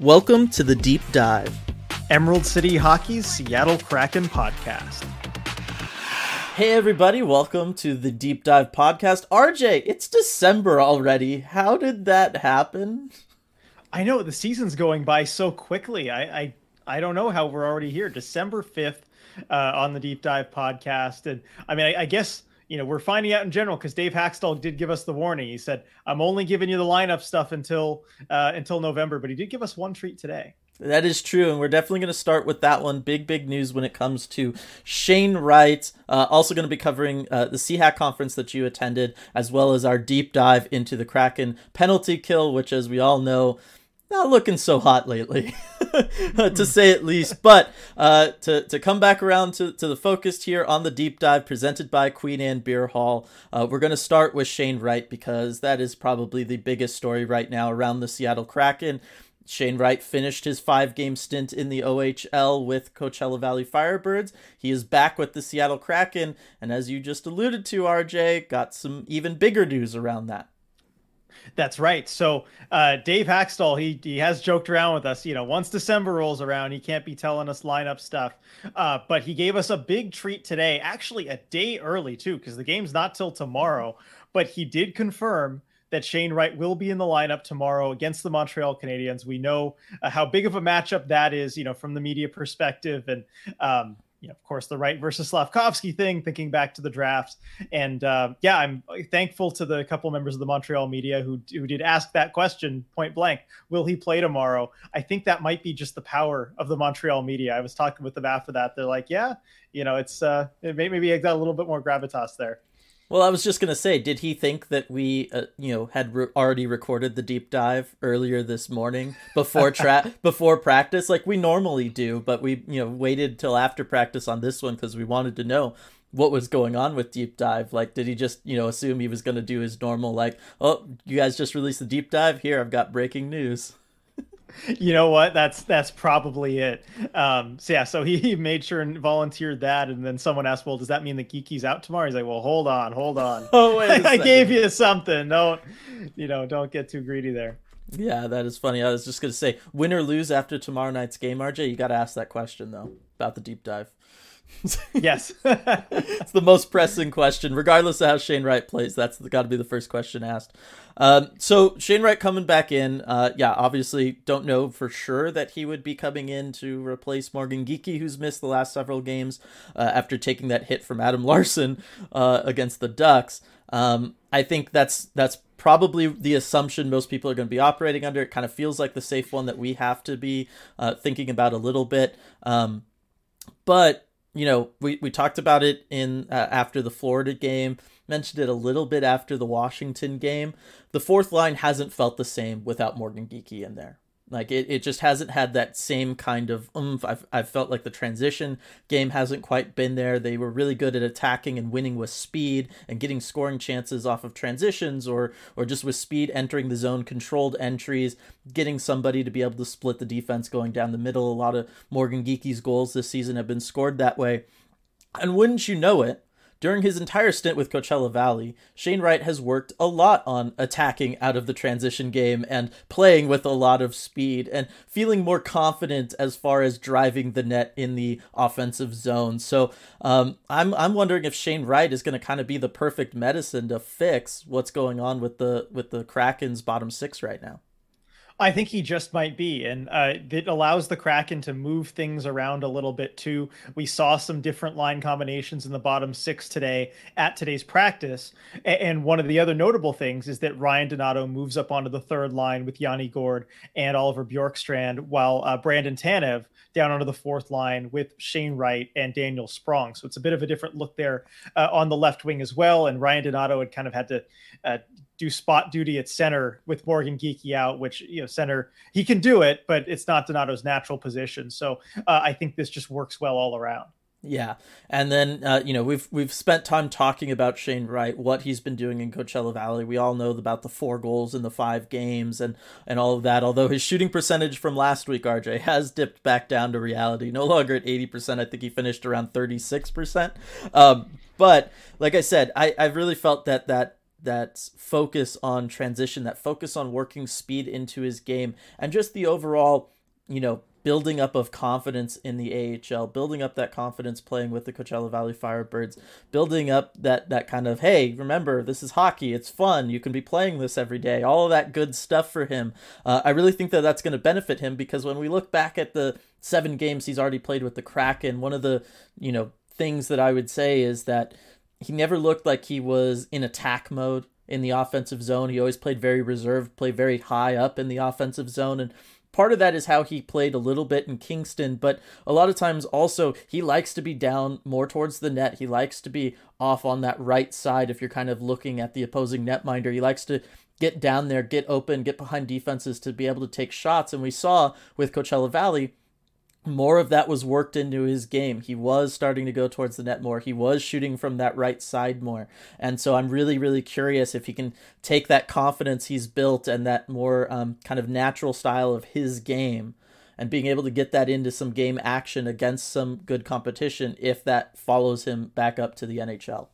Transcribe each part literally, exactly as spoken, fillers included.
Welcome to the Deep Dive, Emerald City Hockey's Seattle Kraken podcast. Hey everybody, welcome to the Deep Dive podcast. R J, it's December already. How did that happen? I know, the season's going by so quickly. I I, I don't know how we're already here. December fifth uh, on the Deep Dive podcast. And I mean, I, I guess... You know, we're finding out in general because Dave Hakstol did give us the warning. He said, I'm only giving you the lineup stuff until uh, until November, but he did give us one treat today. That is true, and we're definitely going to start with that one. Big, big news when it comes to Shane Wright. Uh, also going to be covering uh, the SEAHAC conference that you attended, as well as our deep dive into the Kraken penalty kill, which, as we all know, not looking so hot lately, to say at least. But uh, to, to come back around to, to the focus here on the deep dive presented by Queen Anne Beer Hall, uh, we're going to start with Shane Wright because that is probably the biggest story right now around the Seattle Kraken. Shane Wright finished his five-game stint in the O H L with Coachella Valley Firebirds. He is back with the Seattle Kraken, and as you just alluded to, R J, got some even bigger news around that. That's right. So uh, Dave Hakstol, he he has joked around with us. You know, once December rolls around, he can't be telling us lineup stuff. Uh, but he gave us a big treat today, actually a day early, too, because the game's not till tomorrow. But he did confirm that Shane Wright will be in the lineup tomorrow against the Montreal Canadiens. We know uh, how big of a matchup that is, you know, from the media perspective. And, um, you know, of course, the Wright versus Slafkovský thing, thinking back to the draft. And uh, yeah, I'm thankful to the couple members of the Montreal media who, who did ask that question point blank. Will he play tomorrow? I think that might be just the power of the Montreal media. I was talking with them after that. They're like, yeah, you know, it's uh, it may, maybe I got a little bit more gravitas there. Well, I was just going to say, did he think that we, uh, you know, had re- already recorded the deep dive earlier this morning before tra- before practice? Like we normally do, but we, you know, waited till after practice on this one because we wanted to know what was going on with deep dive. Like, did he just, you know, assume he was going to do his normal, like, oh, you guys just released the deep dive? Here, I've got breaking news. You know what? That's that's probably it. Um, so yeah, so he, he made sure and volunteered that, and then someone asked, "Well, does that mean the Geekie's out tomorrow?" He's like, "Well, hold on, hold on. Oh, wait a second. I gave you something. Don't, you know, don't get too greedy there." Yeah, that is funny. I was just gonna say, win or lose after tomorrow night's game, R J, you got to ask that question though about the deep dive. Yes, it's the most pressing question, regardless of how Shane Wright plays. That's got to be the first question asked. Um, so Shane Wright coming back in, uh, yeah, obviously don't know for sure that he would be coming in to replace Morgan Geekie, who's missed the last several games uh, after taking that hit from Adam Larsson uh, against the Ducks. Um, I think that's that's probably the assumption most people are going to be operating under. It kind of feels like the safe one that we have to be uh, thinking about a little bit, um, but. You know, we, we talked about it in uh, after the Florida game, mentioned it a little bit after the Washington game. The fourth line hasn't felt the same without Morgan Geekie in there. Like, it, it just hasn't had that same kind of oomph. I've, I've felt like the transition game hasn't quite been there. They were really good at attacking and winning with speed and getting scoring chances off of transitions or or just with speed entering the zone, controlled entries, getting somebody to be able to split the defense going down the middle. A lot of Morgan Geekie's goals this season have been scored that way. And wouldn't you know it, during his entire stint with Coachella Valley, Shane Wright has worked a lot on attacking out of the transition game and playing with a lot of speed and feeling more confident as far as driving the net in the offensive zone. So um, I'm I'm wondering if Shane Wright is going to kind of be the perfect medicine to fix what's going on with the with the Kraken's bottom six right now. I think he just might be, and uh, it allows the Kraken to move things around a little bit too. We saw some different line combinations in the bottom six today at today's practice, and one of the other notable things is that Ryan Donato moves up onto the third line with Yanni Gourde and Oliver Bjorkstrand, while uh, Brandon Tanev down onto the fourth line with Shane Wright and Daniel Sprong. So it's a bit of a different look there uh, on the left wing as well, and Ryan Donato had kind of had to uh, do spot duty at center with Morgan Geekie out, which, you know, center, he can do it, but it's not Donato's natural position. So uh, I think this just works well all around. Yeah. And then, uh, you know, we've we've spent time talking about Shane Wright, what he's been doing in Coachella Valley. We all know about the four goals in the five games and, and all of that, although his shooting percentage from last week, R J, has dipped back down to reality. No longer at eighty percent. I think he finished around thirty-six percent. Um, but like I said, I, I really felt that that that focus on transition, that focus on working speed into his game, and just the overall, you know, building up of confidence in the A H L, building up that confidence playing with the Coachella Valley Firebirds, building up that, that kind of, hey, remember, this is hockey, it's fun, you can be playing this every day, all of that good stuff for him. Uh, I really think that that's going to benefit him, because when we look back at the seven games he's already played with the Kraken, one of the, you know, things that I would say is that he never looked like he was in attack mode in the offensive zone. He always played very reserved, played very high up in the offensive zone, and part of that is how he played a little bit in Kingston, but a lot of times also he likes to be down more towards the net. He likes to be off on that right side if you're kind of looking at the opposing netminder. He likes to get down there, get open, get behind defenses to be able to take shots. And we saw with Coachella Valley, more of that was worked into his game. He was starting to go towards the net more. He was shooting from that right side more. And so I'm really, really curious if he can take that confidence he's built and that more um, kind of natural style of his game and being able to get that into some game action against some good competition, if that follows him back up to the N H L.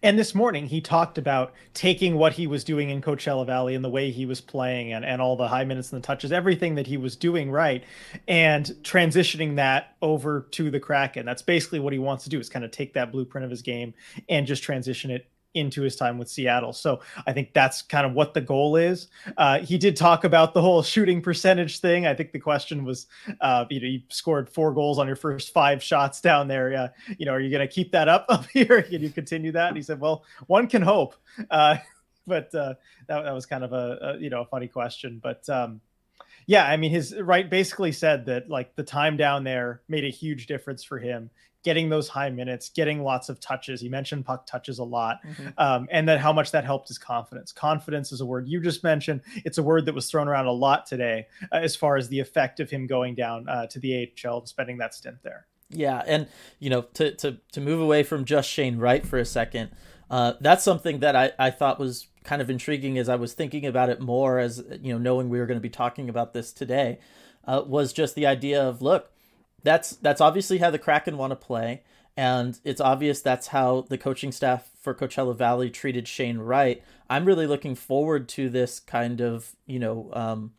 And this morning, he talked about taking what he was doing in Coachella Valley and the way he was playing and, and all the high minutes and the touches, everything that he was doing right, and transitioning that over to the Kraken. That's basically what he wants to do, is kind of take that blueprint of his game and just transition it into his time with Seattle. So I think that's kind of what the goal is. Uh, he did talk about the whole shooting percentage thing. I think the question was, uh, you know, you scored four goals on your first five shots down there. Uh, you know, are you going to keep that up up here? Can you continue that? And he said, well, one can hope. Uh, but uh, that, that was kind of a, a, you know, a funny question. But um, yeah, I mean, his right basically said that like the time down there made a huge difference for him, getting those high minutes, getting lots of touches. He mentioned puck touches a lot. Mm-hmm. Um, and then how much that helped his confidence. Confidence is a word you just mentioned. It's a word that was thrown around a lot today uh, as far as the effect of him going down uh, to the A H L and spending that stint there. Yeah. And, you know, to, to, to move away from just Shane Wright for a second, uh, that's something that I, I thought was kind of intriguing as I was thinking about it more, as, you know, knowing we were going to be talking about this today, uh, was just the idea of, look, That's that's obviously how the Kraken want to play, and it's obvious that's how the coaching staff for Coachella Valley treated Shane Wright. I'm really looking forward to this kind of, you know, um,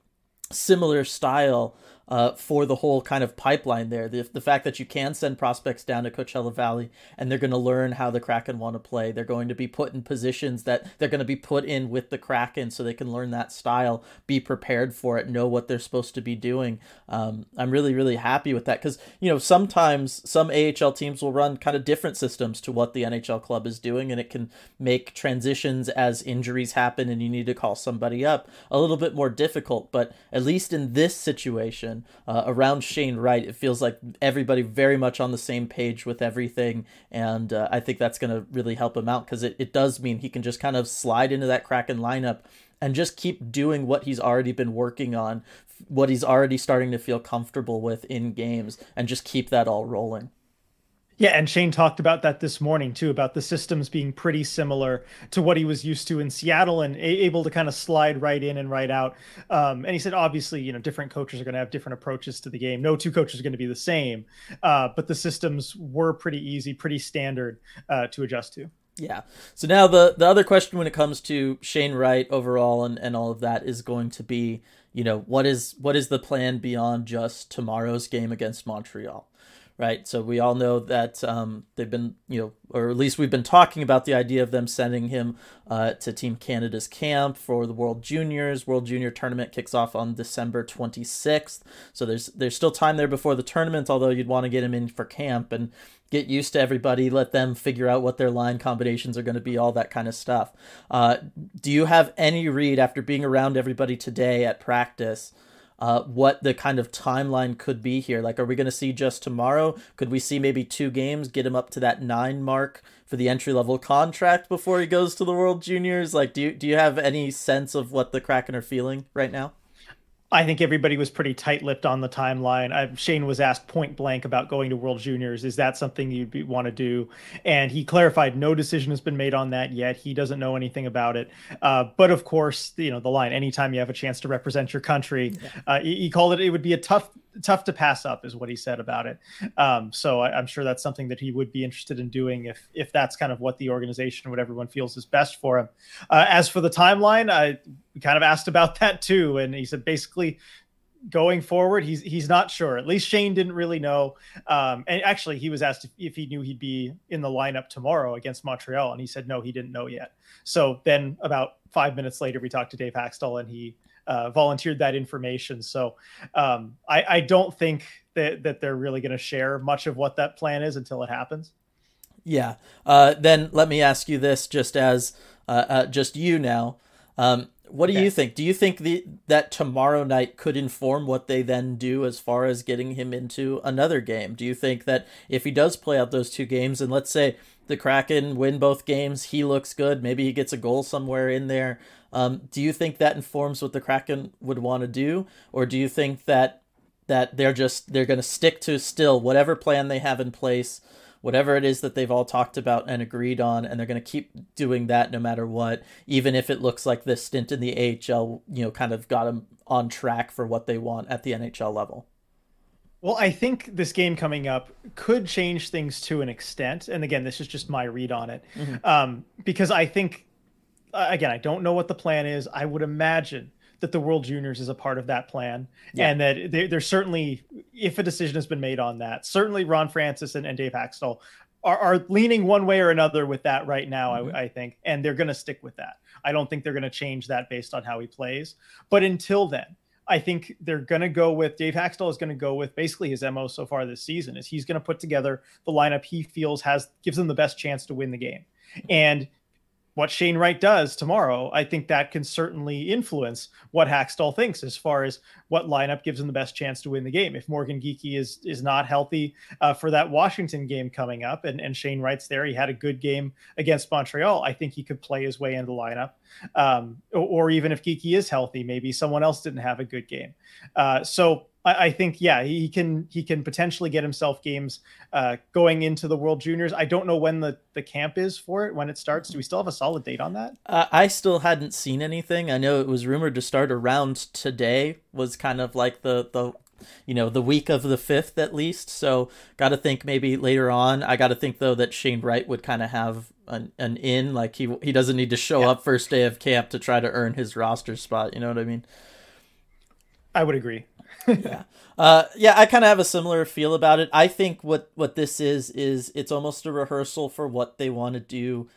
similar style uh, for the whole kind of pipeline there. The, the fact that you can send prospects down to Coachella Valley and they're going to learn how the Kraken want to play. They're going to be put in positions that they're going to be put in with the Kraken, so they can learn that style, be prepared for it, know what they're supposed to be doing. Um, I'm really, really happy with that, because, you know, sometimes some A H L teams will run kind of different systems to what the N H L club is doing, and it can make transitions as injuries happen and you need to call somebody up a little bit more difficult. But at least in this situation, Uh, around Shane Wright, it feels like everybody very much on the same page with everything, and uh, I think that's going to really help him out, because it, it does mean he can just kind of slide into that Kraken lineup and just keep doing what he's already been working on, what he's already starting to feel comfortable with in games, and just keep that all rolling. Yeah, and Shane talked about that this morning, too, about the systems being pretty similar to what he was used to in Seattle, and able to kind of slide right in and right out. Um, and he said, obviously, you know, different coaches are going to have different approaches to the game. No two coaches are going to be the same, uh, but the systems were pretty easy, pretty standard uh, to adjust to. Yeah. So now the, the other question when it comes to Shane Wright overall and, and all of that is going to be, you know, what is what is the plan beyond just tomorrow's game against Montreal? Right. So we all know that um, they've been, you know, or at least we've been talking about the idea of them sending him uh, to Team Canada's camp for the World Juniors. World Junior tournament kicks off on December twenty-sixth. So there's there's still time there before the tournament, although you'd want to get him in for camp and get used to everybody, let them figure out what their line combinations are going to be, all that kind of stuff. Uh, do you have any read, after being around everybody today at practice, Uh, what the kind of timeline could be here? Like, are we going to see just tomorrow? Could we see maybe two games, get him up to that nine mark for the entry-level contract before he goes to the World Juniors? Like, do you, do you have any sense of what the Kraken are feeling right now? I think everybody was pretty tight-lipped on the timeline. I, Shane was asked point blank about going to World Juniors. Is that something you'd be, want to do? And he clarified no decision has been made on that yet. He doesn't know anything about it. Uh, but of course, you know, the line, anytime you have a chance to represent your country, yeah. uh, he, he called it, it would be a tough tough to pass up is what he said about it. Um, so I, I'm sure that's something that he would be interested in doing if if that's kind of what the organization, what everyone feels is best for him. Uh, as for the timeline, I kind of asked about that too. And he said, basically going forward, he's he's not sure. At least Shane didn't really know. Um, and actually, he was asked if, if he knew he'd be in the lineup tomorrow against Montreal. And he said, no, he didn't know yet. So then about five minutes later, we talked to Dave Hakstol and he Uh, volunteered that information. So um, I, I don't think that, that they're really going to share much of what that plan is until it happens. Yeah. Uh, then let me ask you this, just as uh, uh, just you now. Um, what do okay. you think? Do you think the, that tomorrow night could inform what they then do as far as getting him into another game? Do you think that if he does play out those two games, and let's say the Kraken win both games, he looks good, maybe he gets a goal somewhere in there, Um, do you think that informs what the Kraken would want to do, or do you think that that they're just they're going to stick to still whatever plan they have in place, whatever it is that they've all talked about and agreed on, and they're going to keep doing that no matter what, even if it looks like this stint in the A H L, you know, kind of got them on track for what they want at the N H L level? Well, I think this game coming up could change things to an extent, and again, this is just my read on it, mm-hmm. um, because I think. Again, I don't know what the plan is. I would imagine that the World Juniors is a part of that plan, yeah. and that there's certainly, if a decision has been made on that, certainly Ron Francis and, and Dave Hakstol are, are leaning one way or another with that right now, mm-hmm. I, I think, and they're going to stick with that. I don't think they're going to change that based on how he plays. But until then, I think they're going to go with, Dave Hakstol is going to go with basically his M O so far this season, is he's going to put together the lineup he feels has gives them the best chance to win the game. And what Shane Wright does tomorrow, I think that can certainly influence what Hakstol thinks as far as what lineup gives him the best chance to win the game. If Morgan Geekie is is not healthy uh, for that Washington game coming up, and, and Shane Wright's there, he had a good game against Montreal, I think he could play his way into the lineup. Um, or, or even if Geekie is healthy, maybe someone else didn't have a good game. Uh, so I, I think, yeah, he can he can potentially get himself games uh, going into the World Juniors. I don't know when the, the camp is for it, when it starts. Do we still have a solid date on that? Uh, I still hadn't seen anything. I know it was rumored to start around today, was kind of like the, the you know, the week of the fifth at least. So got to think maybe later on. I got to think, though, that Shane Wright would kind of have an, an in. Like he, he doesn't need to show yeah. up first day of camp to try to earn his roster spot. You know what I mean? I would agree. yeah. Uh, yeah, I kind of have a similar feel about it. I think what, what this is, is it's almost a rehearsal for what they want to do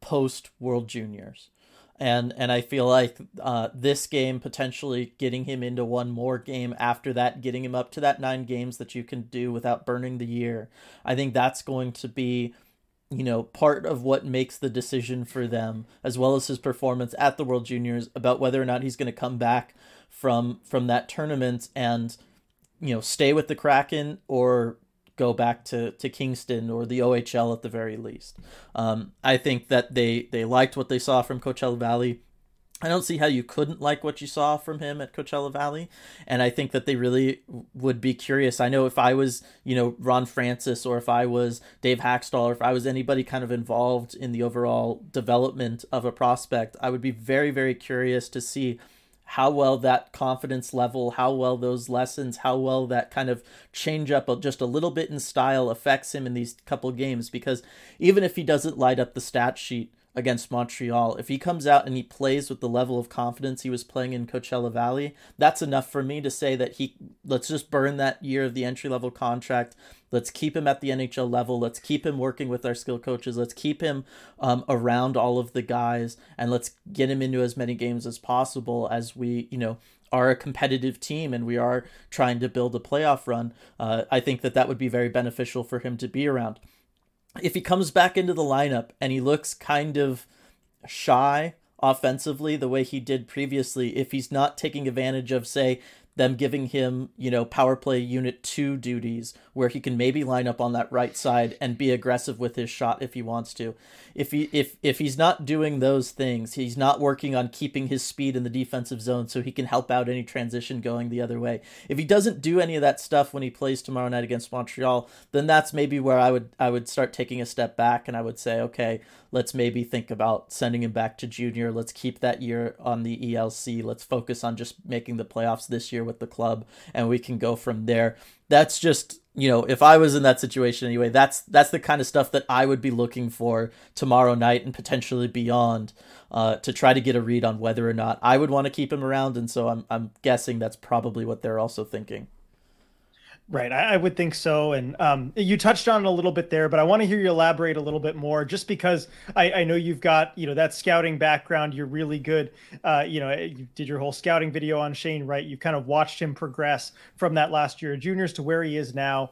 post World Juniors. And, and I feel like uh, this game, potentially getting him into one more game after that, getting him up to that nine games that you can do without burning the year. I think that's going to be, you know, part of what makes the decision for them, as well as his performance at the World Juniors, about whether or not he's going to come back from from that tournament and, you know, stay with the Kraken or go back to, to Kingston or the O H L at the very least. Um, I think that they, they liked what they saw from Coachella Valley. I don't see how you couldn't like what you saw from him at Coachella Valley. And I think that they really would be curious. I know if I was, you know, Ron Francis, or if I was Dave Hakstol, or if I was anybody kind of involved in the overall development of a prospect, I would be very, very curious to see how well that confidence level, how well those lessons, how well that kind of change up just a little bit in style affects him in these couple games. Because even if he doesn't light up the stat sheet against Montreal, if he comes out and he plays with the level of confidence he was playing in Coachella Valley, that's enough for me to say that he, let's just burn that year of the entry-level contract. Let's keep him at the N H L level. Let's keep him working with our skill coaches. Let's keep him um, around all of the guys, and let's get him into as many games as possible as we, you know, are a competitive team and we are trying to build a playoff run. Uh, I think that that would be very beneficial for him to be around. If he comes back into the lineup and he looks kind of shy offensively the way he did previously, if he's not taking advantage of, say, them giving him, you know, power play unit two duties where he can maybe line up on that right side and be aggressive with his shot if he wants to. If he if if he's not doing those things, he's not working on keeping his speed in the defensive zone so he can help out any transition going the other way. If he doesn't do any of that stuff when he plays tomorrow night against Montreal, then that's maybe where I would I would start taking a step back, and I would say, okay, let's maybe think about sending him back to junior. Let's keep that year on the E L C. Let's focus on just making the playoffs this year here with the club, and we can go from there. That's just, you know, if I was in that situation anyway, that's that's the kind of stuff that I would be looking for tomorrow night and potentially beyond, uh, to try to get a read on whether or not I would want to keep him around. And so I'm I'm guessing that's probably what they're also thinking. Right. I would think so. And um, you touched on it a little bit there, but I want to hear you elaborate a little bit more, just because I, I know you've got, you know, that scouting background. You're really good. Uh, you know, you did your whole scouting video on Shane Wright. You've kind of watched him progress from that last year of juniors to where he is now.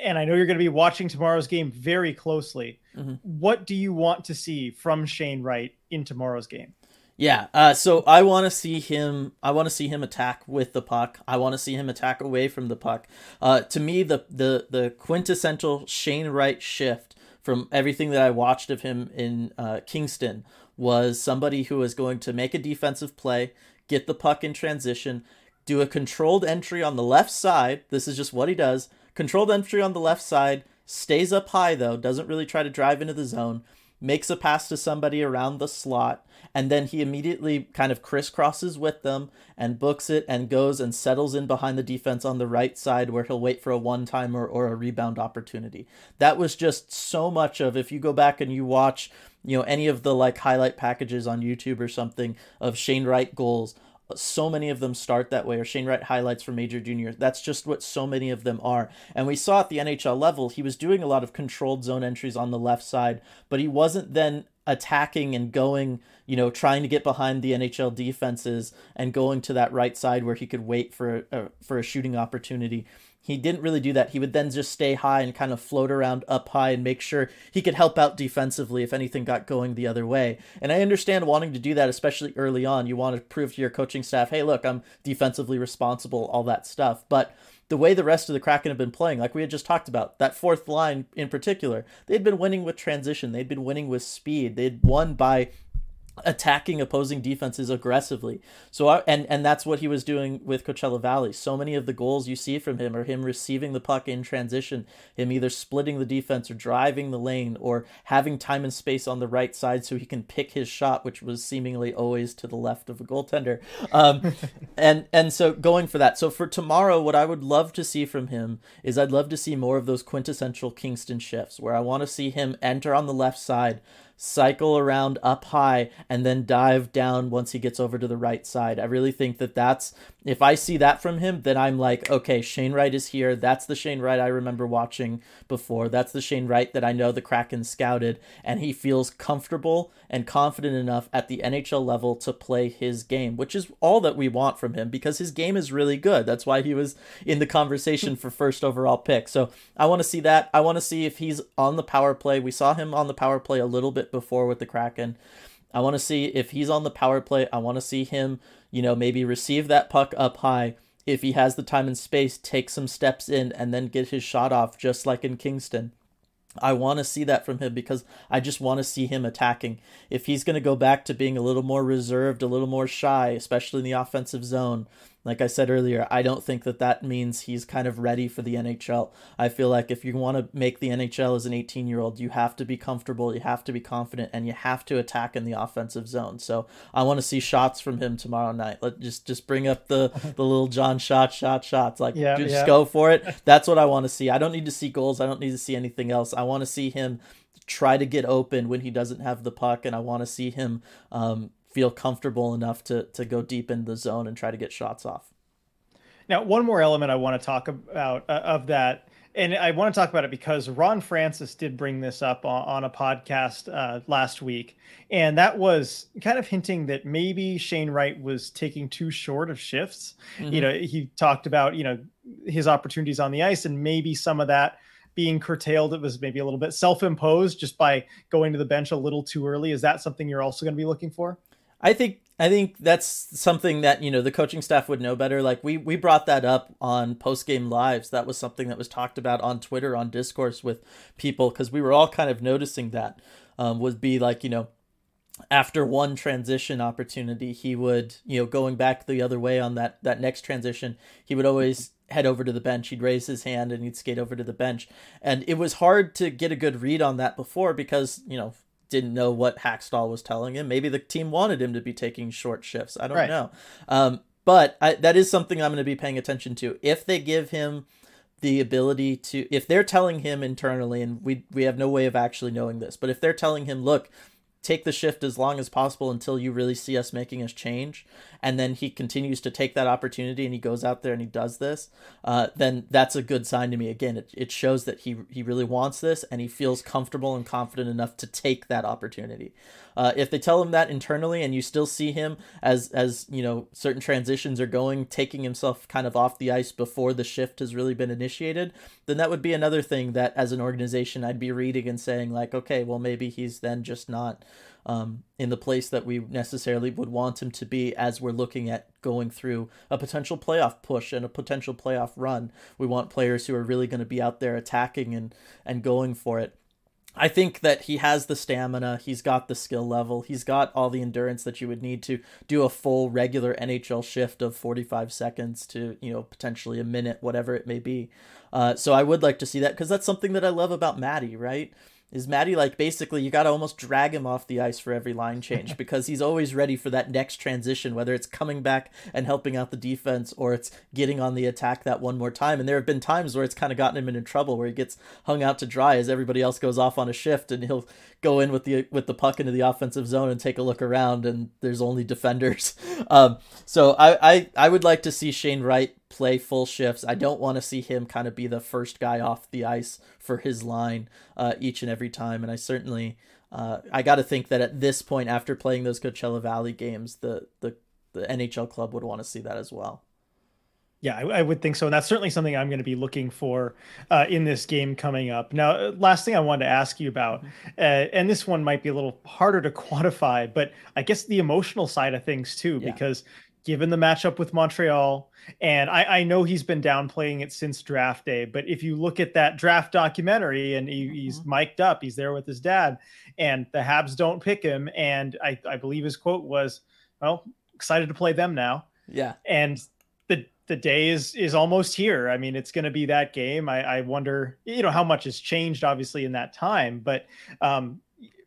And I know you're going to be watching tomorrow's game very closely. Mm-hmm. What do you want to see from Shane Wright in tomorrow's game? Yeah, uh, so I want to see him. I want to see him attack with the puck. I want to see him attack away from the puck. Uh, to me, the the the quintessential Shane Wright shift from everything that I watched of him in uh, Kingston was somebody who was going to make a defensive play, get the puck in transition, do a controlled entry on the left side. This is just what he does. Controlled entry on the left side, stays up high though, doesn't really try to drive into the zone, makes a pass to somebody around the slot, and then he immediately kind of crisscrosses with them and books it and goes and settles in behind the defense on the right side, where he'll wait for a one-timer or a rebound opportunity. That was just so much of, if you go back and you watch, you know, any of the like highlight packages on YouTube or something of Shane Wright goals, so many of them start that way, or Shane Wright highlights for major juniors. That's just what so many of them are. And we saw at the N H L level, he was doing a lot of controlled zone entries on the left side, but he wasn't then attacking and going, you know, trying to get behind the N H L defenses and going to that right side where he could wait for a, for a shooting opportunity. He didn't really do that. He would then just stay high and kind of float around up high and make sure he could help out defensively if anything got going the other way. And I understand wanting to do that, especially early on. You want to prove to your coaching staff, hey, look, I'm defensively responsible, all that stuff. But the way the rest of the Kraken have been playing, like we had just talked about, that fourth line in particular, they'd been winning with transition. They'd been winning with speed. They'd won by attacking opposing defenses aggressively. So, and and that's what he was doing with Coachella Valley. So many of the goals you see from him are him receiving the puck in transition, him either splitting the defense or driving the lane or having time and space on the right side so he can pick his shot, which was seemingly always to the left of a goaltender. Um, and, and so going for that. So for tomorrow, what I would love to see from him is I'd love to see more of those quintessential Kingston shifts, where I want to see him enter on the left side, cycle around up high, and then dive down once he gets over to the right side. I really think that that's, if I see that from him, then I'm like, okay, Shane Wright is here. That's the Shane Wright I remember watching before. That's the Shane Wright that I know the Kraken scouted, and he feels comfortable and confident enough at the N H L level to play his game, which is all that we want from him, because his game is really good. That's why he was in the conversation for first overall pick. So I want to see that. I want to see if he's on the power play. We saw him on the power play a little bit before with the Kraken. I want to see if he's on the power play. I want to see him, you know, maybe receive that puck up high. If he has the time and space, take some steps in and then get his shot off, just like in Kingston. I want to see that from him, because I just want to see him attacking. If he's going to go back to being a little more reserved, a little more shy, especially in the offensive zone, like I said earlier, I don't think that that means he's kind of ready for the N H L. I feel like if you want to make the N H L as an eighteen-year-old, you have to be comfortable, you have to be confident, and you have to attack in the offensive zone. So I want to see shots from him tomorrow night. Let just just bring up the, the little John shot, shot, shots. Like, yeah, just yeah. go for it. That's what I want to see. I don't need to see goals. I don't need to see anything else. I want to see him try to get open when he doesn't have the puck, and I want to see him um, feel comfortable enough to to go deep in the zone and try to get shots off. Now, one more element I want to talk about uh, of that, and I want to talk about it because Ron Francis did bring this up on, on a podcast uh, last week, and that was kind of hinting that maybe Shane Wright was taking too short of shifts. Mm-hmm. You know, he talked about, you know, his opportunities on the ice, and maybe some of that being curtailed, it was maybe a little bit self-imposed just by going to the bench a little too early. Is that something you're also going to be looking for? I think I think that's something that, you know, the coaching staff would know better. Like we we brought that up on post-game lives. That was something that was talked about on Twitter, on Discourse with people, because we were all kind of noticing that um, would be like, you know, after one transition opportunity, he would, you know, going back the other way on that, that next transition, he would always head over to the bench. He'd raise his hand and he'd skate over to the bench. And it was hard to get a good read on that before, because, you know, didn't know what Hakstol was telling him. Maybe the team wanted him to be taking short shifts. I don't right. know. Um, But I, that is something I'm going to be paying attention to. If they give him the ability to, if they're telling him internally, and we we have no way of actually knowing this, but if they're telling him, look, take the shift as long as possible until you really see us making us change, and then he continues to take that opportunity and he goes out there and he does this, uh, then that's a good sign to me. Again, it, it shows that he he really wants this and he feels comfortable and confident enough to take that opportunity. Uh, if they tell him that internally and you still see him as, as you know, certain transitions are going, taking himself kind of off the ice before the shift has really been initiated, then that would be another thing that as an organization I'd be reading and saying like, okay, well, maybe he's then just not um, in the place that we necessarily would want him to be as we're looking at going through a potential playoff push and a potential playoff run. We want players who are really going to be out there attacking and, and going for it. I think that he has the stamina, he's got the skill level, he's got all the endurance that you would need to do a full regular N H L shift of forty-five seconds to, you know, potentially a minute, whatever it may be. Uh, so I would like to see that, because that's something that I love about Maddie, right? Is Maddie, like, basically you got to almost drag him off the ice for every line change because he's always ready for that next transition, whether it's coming back and helping out the defense or it's getting on the attack that one more time. And there have been times where it's kind of gotten him into trouble, where he gets hung out to dry as everybody else goes off on a shift, and he'll go in with the with the puck into the offensive zone and take a look around, and there's only defenders. Um, so I, I, I would like to see Shane Wright play full shifts. I don't want to see him kind of be the first guy off the ice for his line uh, each and every time. And I certainly, uh, I got to think that at this point, after playing those Coachella Valley games, the the, the N H L club would want to see that as well. Yeah, I, I would think so. And that's certainly something I'm going to be looking for uh, in this game coming up. Now, last thing I wanted to ask you about, uh, and this one might be a little harder to quantify, but I guess the emotional side of things too, yeah. because given the matchup with Montreal, and I, I know he's been downplaying it since draft day, but if you look at that draft documentary, and he, mm-hmm. he's mic'd up, he's there with his dad, and the Habs don't pick him. And I, I believe his quote was, well, excited to play them now. Yeah. And the the day is, is almost here. I mean, it's going to be that game. I, I wonder, you know, how much has changed, obviously, in that time, but um,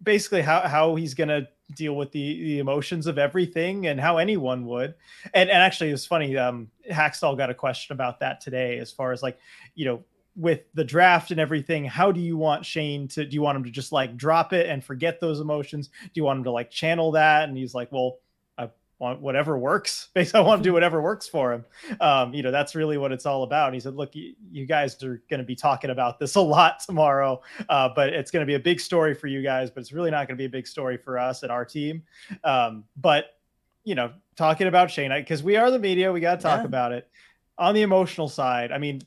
basically how, how he's going to deal with the, the emotions of everything, and how anyone would. And and actually, it's funny, um, Hakstol got a question about that today, as far as like, you know, with the draft and everything, how do you want Shane to, do you want him to just like drop it and forget those emotions? Do you want him to like channel that? And he's like, well, I want whatever works. Basically, I want to do whatever works for him. Um, you know, that's really what it's all about. And he said, look, you, you guys are going to be talking about this a lot tomorrow, uh, but it's going to be a big story for you guys, but it's really not going to be a big story for us and our team. Um, but, you know, talking about Shane, because we are the media, we got to talk yeah. about it. On the emotional side, I mean,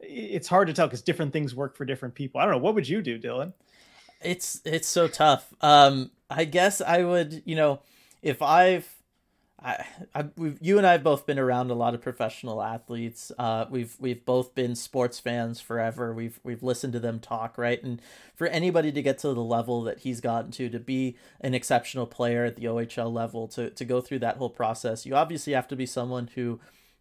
it's hard to tell because different things work for different people. I don't know. What would you do, Dylan? It's, it's so tough. Um, I guess I would, you know, if I've, I, I, we've, you and I have both been around a lot of professional athletes. Uh, we've we've both been sports fans forever. We've we've listened to them talk, right? And for anybody to get to the level that he's gotten to, to be an exceptional player at the O H L level, to to go through that whole process, you obviously have to be someone who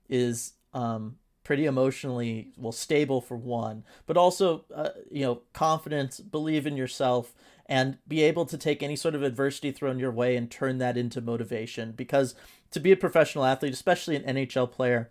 is um, pretty emotionally well stable for one, but also uh, you know confident, believe in yourself, and be able to take any sort of adversity thrown your way and turn that into motivation. Because to be a professional athlete, especially an N H L player,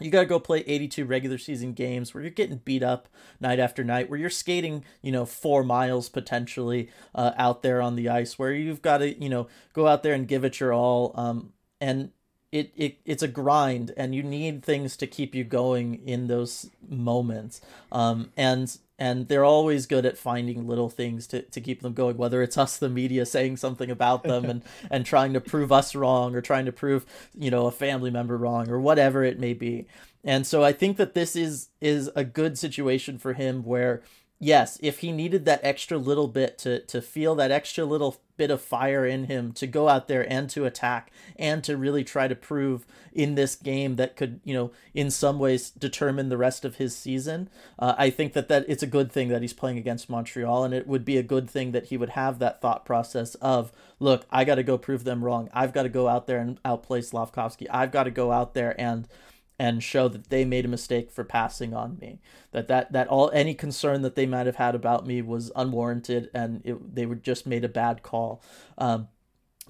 you got to go play eighty-two regular season games where you're getting beat up night after night, where you're skating, you know, four miles potentially uh, out there on the ice, where you've got to, you know, go out there and give it your all. Um, and It, it it's a grind, and you need things to keep you going in those moments. Um, and and they're always good at finding little things to, to keep them going, whether it's us, the media, saying something about them and, and trying to prove us wrong, or trying to prove, you know, a family member wrong, or whatever it may be. And so I think that this is is a good situation for him where, yes, if he needed that extra little bit to to feel that extra little bit of fire in him to go out there and to attack and to really try to prove in this game that could, you know, in some ways determine the rest of his season. Uh, I think that, that it's a good thing that he's playing against Montreal, and it would be a good thing that he would have that thought process of, look, I got to go prove them wrong. I've got to go out there and outplay Slafkovský. I've got to go out there and and show that they made a mistake for passing on me, that that that all any concern that they might have had about me was unwarranted, and it, they were just made a bad call. Um,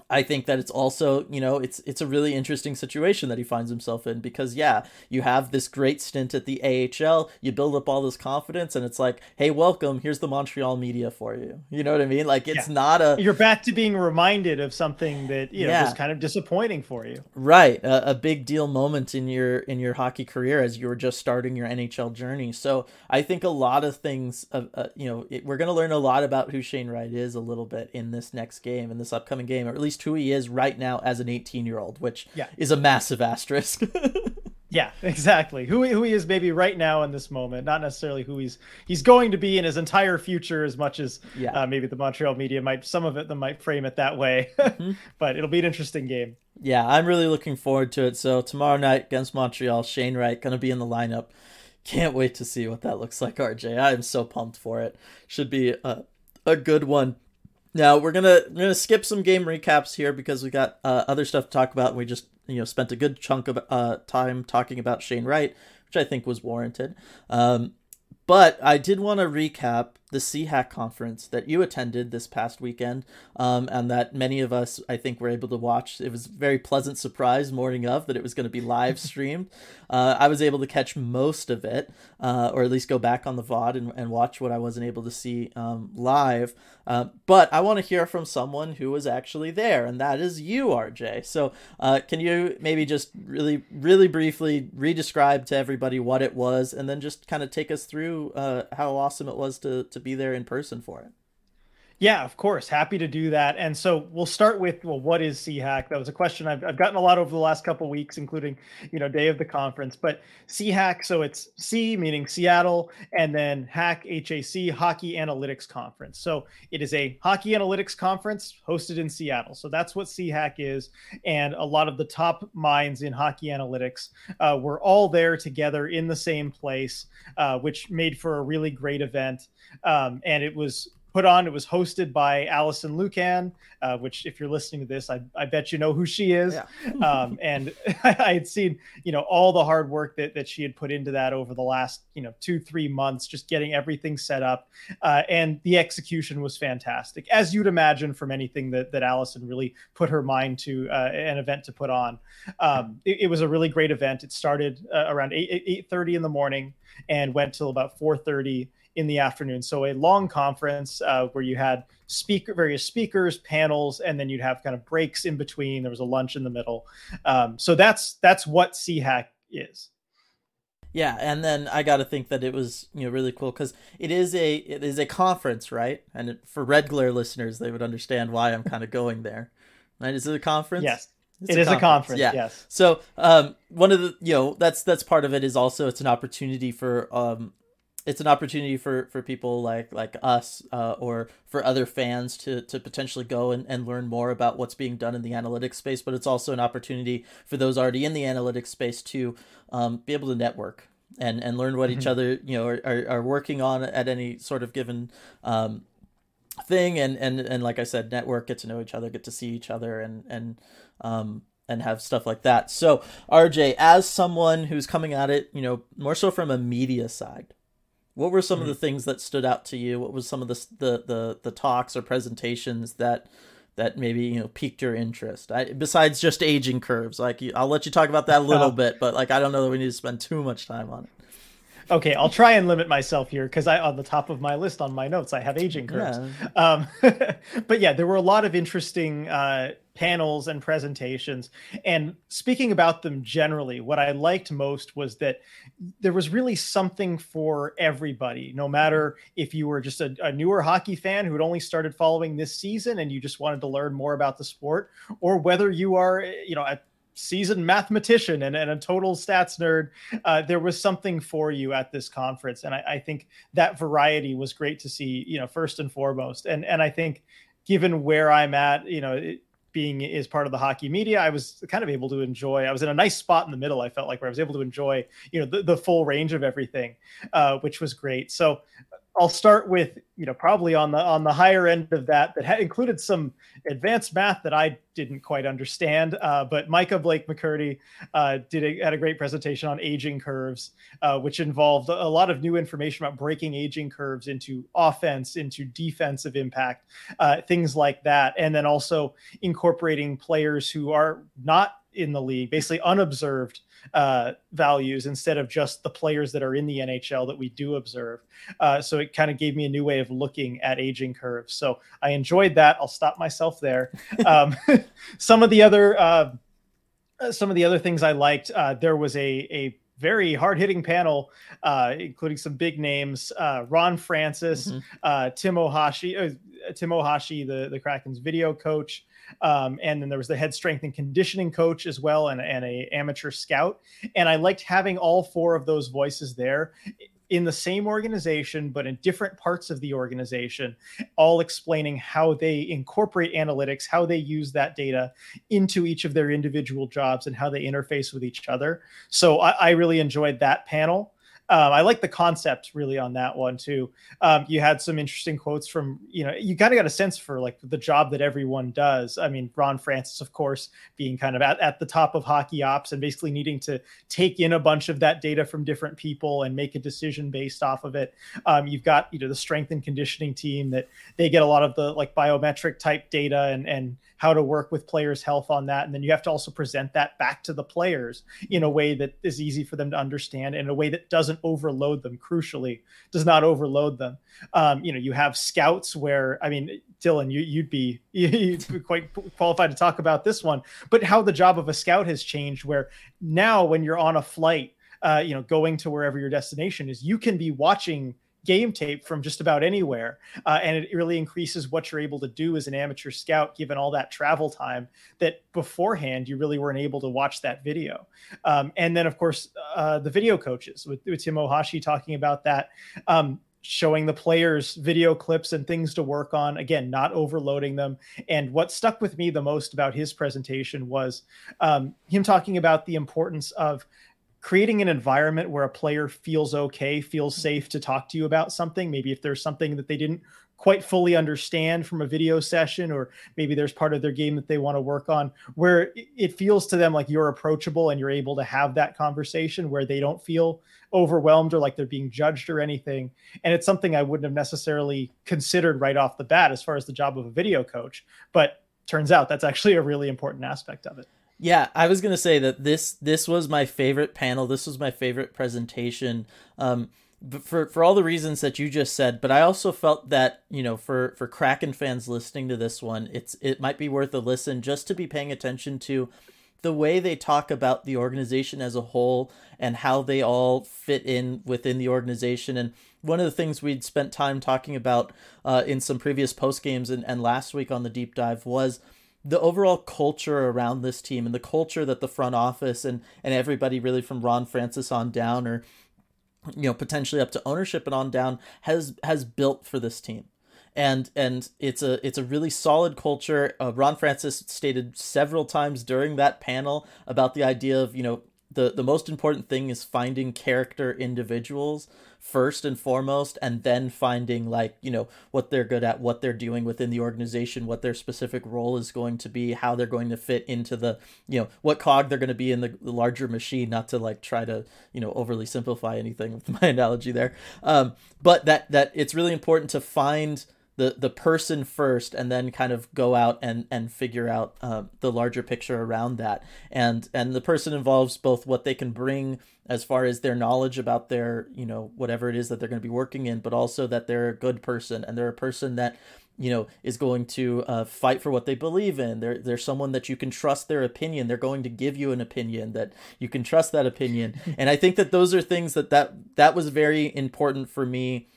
I think that it's also, you know, it's it's a really interesting situation that he finds himself in, because, yeah, you have this great stint at the A H L, you build up all this confidence, and it's like, hey, welcome, here's the Montreal media for you. You know what I mean? Like, it's yeah. not a... You're back to being reminded of something that, you know, yeah. was kind of disappointing for you. Right. A, a big deal moment in your, in your hockey career as you were just starting your N H L journey. So I think a lot of things, uh, uh, you know, it, we're going to learn a lot about who Shane Wright is a little bit in this next game, in this upcoming game, or at least who he is right now as an eighteen year old, which yeah. is a massive asterisk. Yeah, exactly. Who who he is maybe right now in this moment, not necessarily who he's he's going to be in his entire future, as much as yeah. uh, maybe the Montreal media might, some of it, them might frame it that way. Mm-hmm. But it'll be an interesting game. Yeah, I'm really looking forward to it. So tomorrow night against Montreal, Shane Wright going to be in the lineup. Can't wait to see what that looks like, R J. I am so pumped for it. Should be a, a good one. Now we're gonna we're gonna skip some game recaps here, because we got uh, other stuff to talk about. We just you know spent a good chunk of uh, time talking about Shane Wright, which I think was warranted. Um, but I did want to recap the SEAHAC conference that you attended this past weekend, um, and that many of us, I think, were able to watch. It was a very pleasant surprise morning of that it was going to be live streamed. uh, I was able to catch most of it, uh, or at least go back on the V O D and, and watch what I wasn't able to see um, live. Uh, but I want to hear from someone who was actually there, and that is you, R J. So uh, can you maybe just really, really briefly re-describe to everybody what it was, and then just kind of take us through uh, how awesome it was to, to to be there in person for it? Yeah, of course. Happy to do that. And so we'll start with, well, what is SEAHAC? That was a question I've, I've gotten a lot over the last couple of weeks, including, you know, day of the conference. But SEAHAC, so it's C meaning Seattle, and then HAC, H A C, Hockey Analytics Conference. So it is a hockey analytics conference hosted in Seattle. So that's what SEAHAC is. And a lot of the top minds in hockey analytics uh, were all there together in the same place, uh, which made for a really great event. Um, and it was put on. It was hosted by Allison Lukan, uh, which, if you're listening to this, I, I bet you know who she is. Yeah. um, and I, I had seen, you know, all the hard work that, that she had put into that over the last, you know, two, three months, just getting everything set up. Uh, and the execution was fantastic, as you'd imagine from anything that, that Allison really put her mind to, uh, an event to put on. Um, it, it was a really great event. It started uh, around eight thirty in the morning and went till about four thirty in the afternoon. So a long conference uh, where you had speaker, various speakers, panels, and then you'd have kind of breaks in between. There was a lunch in the middle. Um, so that's, that's what SEAHAC is. Yeah. And then I got to think that it was, you know, really cool, because it is a, it is a conference, right? And it, for regular listeners, they would understand why I'm kind of going there. Right? Is it a conference? Yes. It's it a is conference. a conference, yeah. yes. So um, one of the, you know, that's, that's part of it is also, it's an opportunity for, um, It's an opportunity for, for people like like us uh, or for other fans to to potentially go and, and learn more about what's being done in the analytics space. But it's also an opportunity for those already in the analytics space to um, be able to network and, and learn what mm-hmm. each other you know are, are, are working on at any sort of given um, thing. And, and and like I said, network, get to know each other, get to see each other, and and um, and have stuff like that. So R J, as someone who's coming at it, you know, more so from a media side, what were some mm-hmm. of the things that stood out to you? What was some of the, the the the talks or presentations that that maybe you know piqued your interest? I, besides just aging curves, like I'll let you talk about that a little bit, but like I don't know that we need to spend too much time on it. Okay, I'll try and limit myself here, because I on the top of my list on my notes I have aging curves. Yeah. Um, but yeah, there were a lot of interesting uh, panels and presentations. And speaking about them generally, what I liked most was that there was really something for everybody, no matter if you were just a, a newer hockey fan who had only started following this season and you just wanted to learn more about the sport, or whether you are, you know, a seasoned mathematician and, and a total stats nerd. Uh, there was something for you at this conference. And I, I think that variety was great to see, you know, first and foremost. And, and I think given where I'm at, you know, it, being is part of the hockey media, I was kind of able to enjoy, I was in a nice spot in the middle, I felt like, where I was able to enjoy, you know, the, the full range of everything, uh, which was great. So I'll start with, you know, probably on the on the higher end of that, that ha- included some advanced math that I didn't quite understand. Uh, but Micah Blake-McCurdy uh, did a, had a great presentation on aging curves, uh, which involved a lot of new information about breaking aging curves into offense, into defensive impact, uh, things like that. And then also incorporating players who are not in the league, basically unobserved uh, values instead of just the players that are in the N H L that we do observe. Uh, so it kind of gave me a new way of looking at aging curves. So I enjoyed that. I'll stop myself there. Um, some of the other, uh, some of the other things I liked, uh, there was a, a, very hard-hitting panel, uh, including some big names, uh, Ron Francis, mm-hmm. uh, Tim Ohashi, uh, Tim Ohashi, the, the Kraken's video coach. Um, and then there was the head strength and conditioning coach as well, and, and a amateur scout. And I liked having all four of those voices there in the same organization, but in different parts of the organization, all explaining how they incorporate analytics, how they use that data into each of their individual jobs, and how they interface with each other. So I, I really enjoyed that panel. Um, I like the concept really on that one too. Um, you had some interesting quotes from, you know, you kind of got a sense for like the job that everyone does. I mean, Ron Francis, of course, being kind of at, at the top of hockey ops and basically needing to take in a bunch of that data from different people and make a decision based off of it. Um, you've got, you know, the strength and conditioning team that they get a lot of the like biometric type data and, and how to work with players' health on that. And then you have to also present that back to the players in a way that is easy for them to understand, in a way that doesn't overload them, crucially, does not overload them. Um, you know, you have scouts where, I mean, Dylan, you, you'd, be, you'd be quite qualified to talk about this one, but how the job of a scout has changed, where now when you're on a flight, uh, you know, going to wherever your destination is, you can be watching game tape from just about anywhere. Uh, and it really increases what you're able to do as an amateur scout, given all that travel time that beforehand, you really weren't able to watch that video. Um, and then of course, uh, the video coaches with, with Tim Ohashi talking about that, um, showing the players video clips and things to work on, again, not overloading them. And what stuck with me the most about his presentation was um, him talking about the importance of creating an environment where a player feels okay, feels safe to talk to you about something. Maybe if there's something that they didn't quite fully understand from a video session, or maybe there's part of their game that they want to work on, where it feels to them like you're approachable and you're able to have that conversation, where they don't feel overwhelmed or like they're being judged or anything. And it's something I wouldn't have necessarily considered right off the bat as far as the job of a video coach, but turns out that's actually a really important aspect of it. Yeah, I was going to say that this this was my favorite panel. This was my favorite presentation, um, for, for all the reasons that you just said. But I also felt that, you know, for, for Kraken fans listening to this one, it's it might be worth a listen just to be paying attention to the way they talk about the organization as a whole and how they all fit in within the organization. And one of the things we'd spent time talking about uh, in some previous post games and, and last week on the deep dive was the overall culture around this team, and the culture that the front office and, and everybody really from Ron Francis on down, or, you know, potentially up to ownership and on down, has, has built for this team. And, and it's a, it's a really solid culture. Uh, Ron Francis stated several times during that panel about the idea of, you know, the, the most important thing is finding character individuals first and foremost, and then finding, like, you know, what they're good at, what they're doing within the organization, what their specific role is going to be, how they're going to fit into the, you know, what cog they're going to be in the, the larger machine, not to like try to, you know, overly simplify anything with my analogy there. Um, but that, that it's really important to find the, the person first, and then kind of go out and, and figure out uh, the larger picture around that. And, and the person involves both what they can bring as far as their knowledge about their, you know, whatever it is that they're going to be working in, but also that they're a good person, and they're a person that, you know, is going to uh, fight for what they believe in. They're, they're someone that you can trust their opinion. They're going to give you an opinion that you can trust that opinion. And I think that those are things that, that, that was very important for me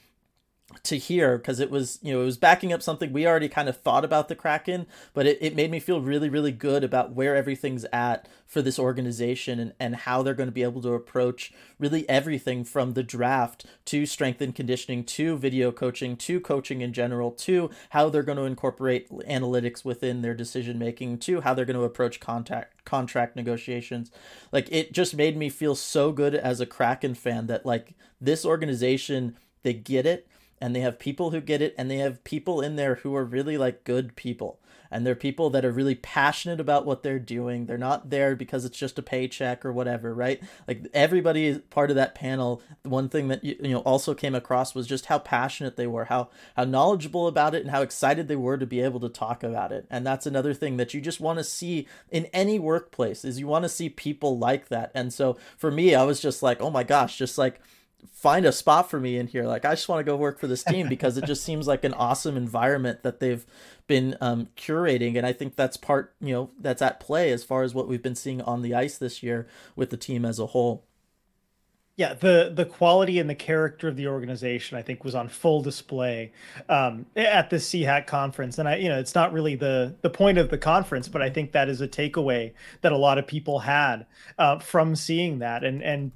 to hear, because it was, you know, it was backing up something we already kind of thought about the Kraken, but it, it made me feel really, really good about where everything's at for this organization, and, and how they're going to be able to approach really everything from the draft to strength and conditioning, to video coaching, to coaching in general, to how they're going to incorporate analytics within their decision-making, to how they're going to approach contact, contract negotiations. Like, it just made me feel so good as a Kraken fan that, like, this organization, they get it. and they have people who get it, and they have people in there who are really like good people. And they're people that are really passionate about what they're doing. They're not there because it's just a paycheck or whatever, right? Like everybody is part of that panel. One thing that, you know, also came across was just how passionate they were, how, how knowledgeable about it, and how excited they were to be able to talk about it. And that's another thing that you just want to see in any workplace, is you want to see people like that. And so for me, I was just like, oh my gosh, just like, find a spot for me in here. Like, I just want to go work for this team, because it just seems like an awesome environment that they've been um, curating. And I think that's part, you know, that's at play as far as what we've been seeing on the ice this year with the team as a whole. Yeah, the the quality and the character of the organization, I think, was on full display um, at the SEAHAC conference. And I, you know, it's not really the the point of the conference, but I think that is a takeaway that a lot of people had uh, from seeing that. And and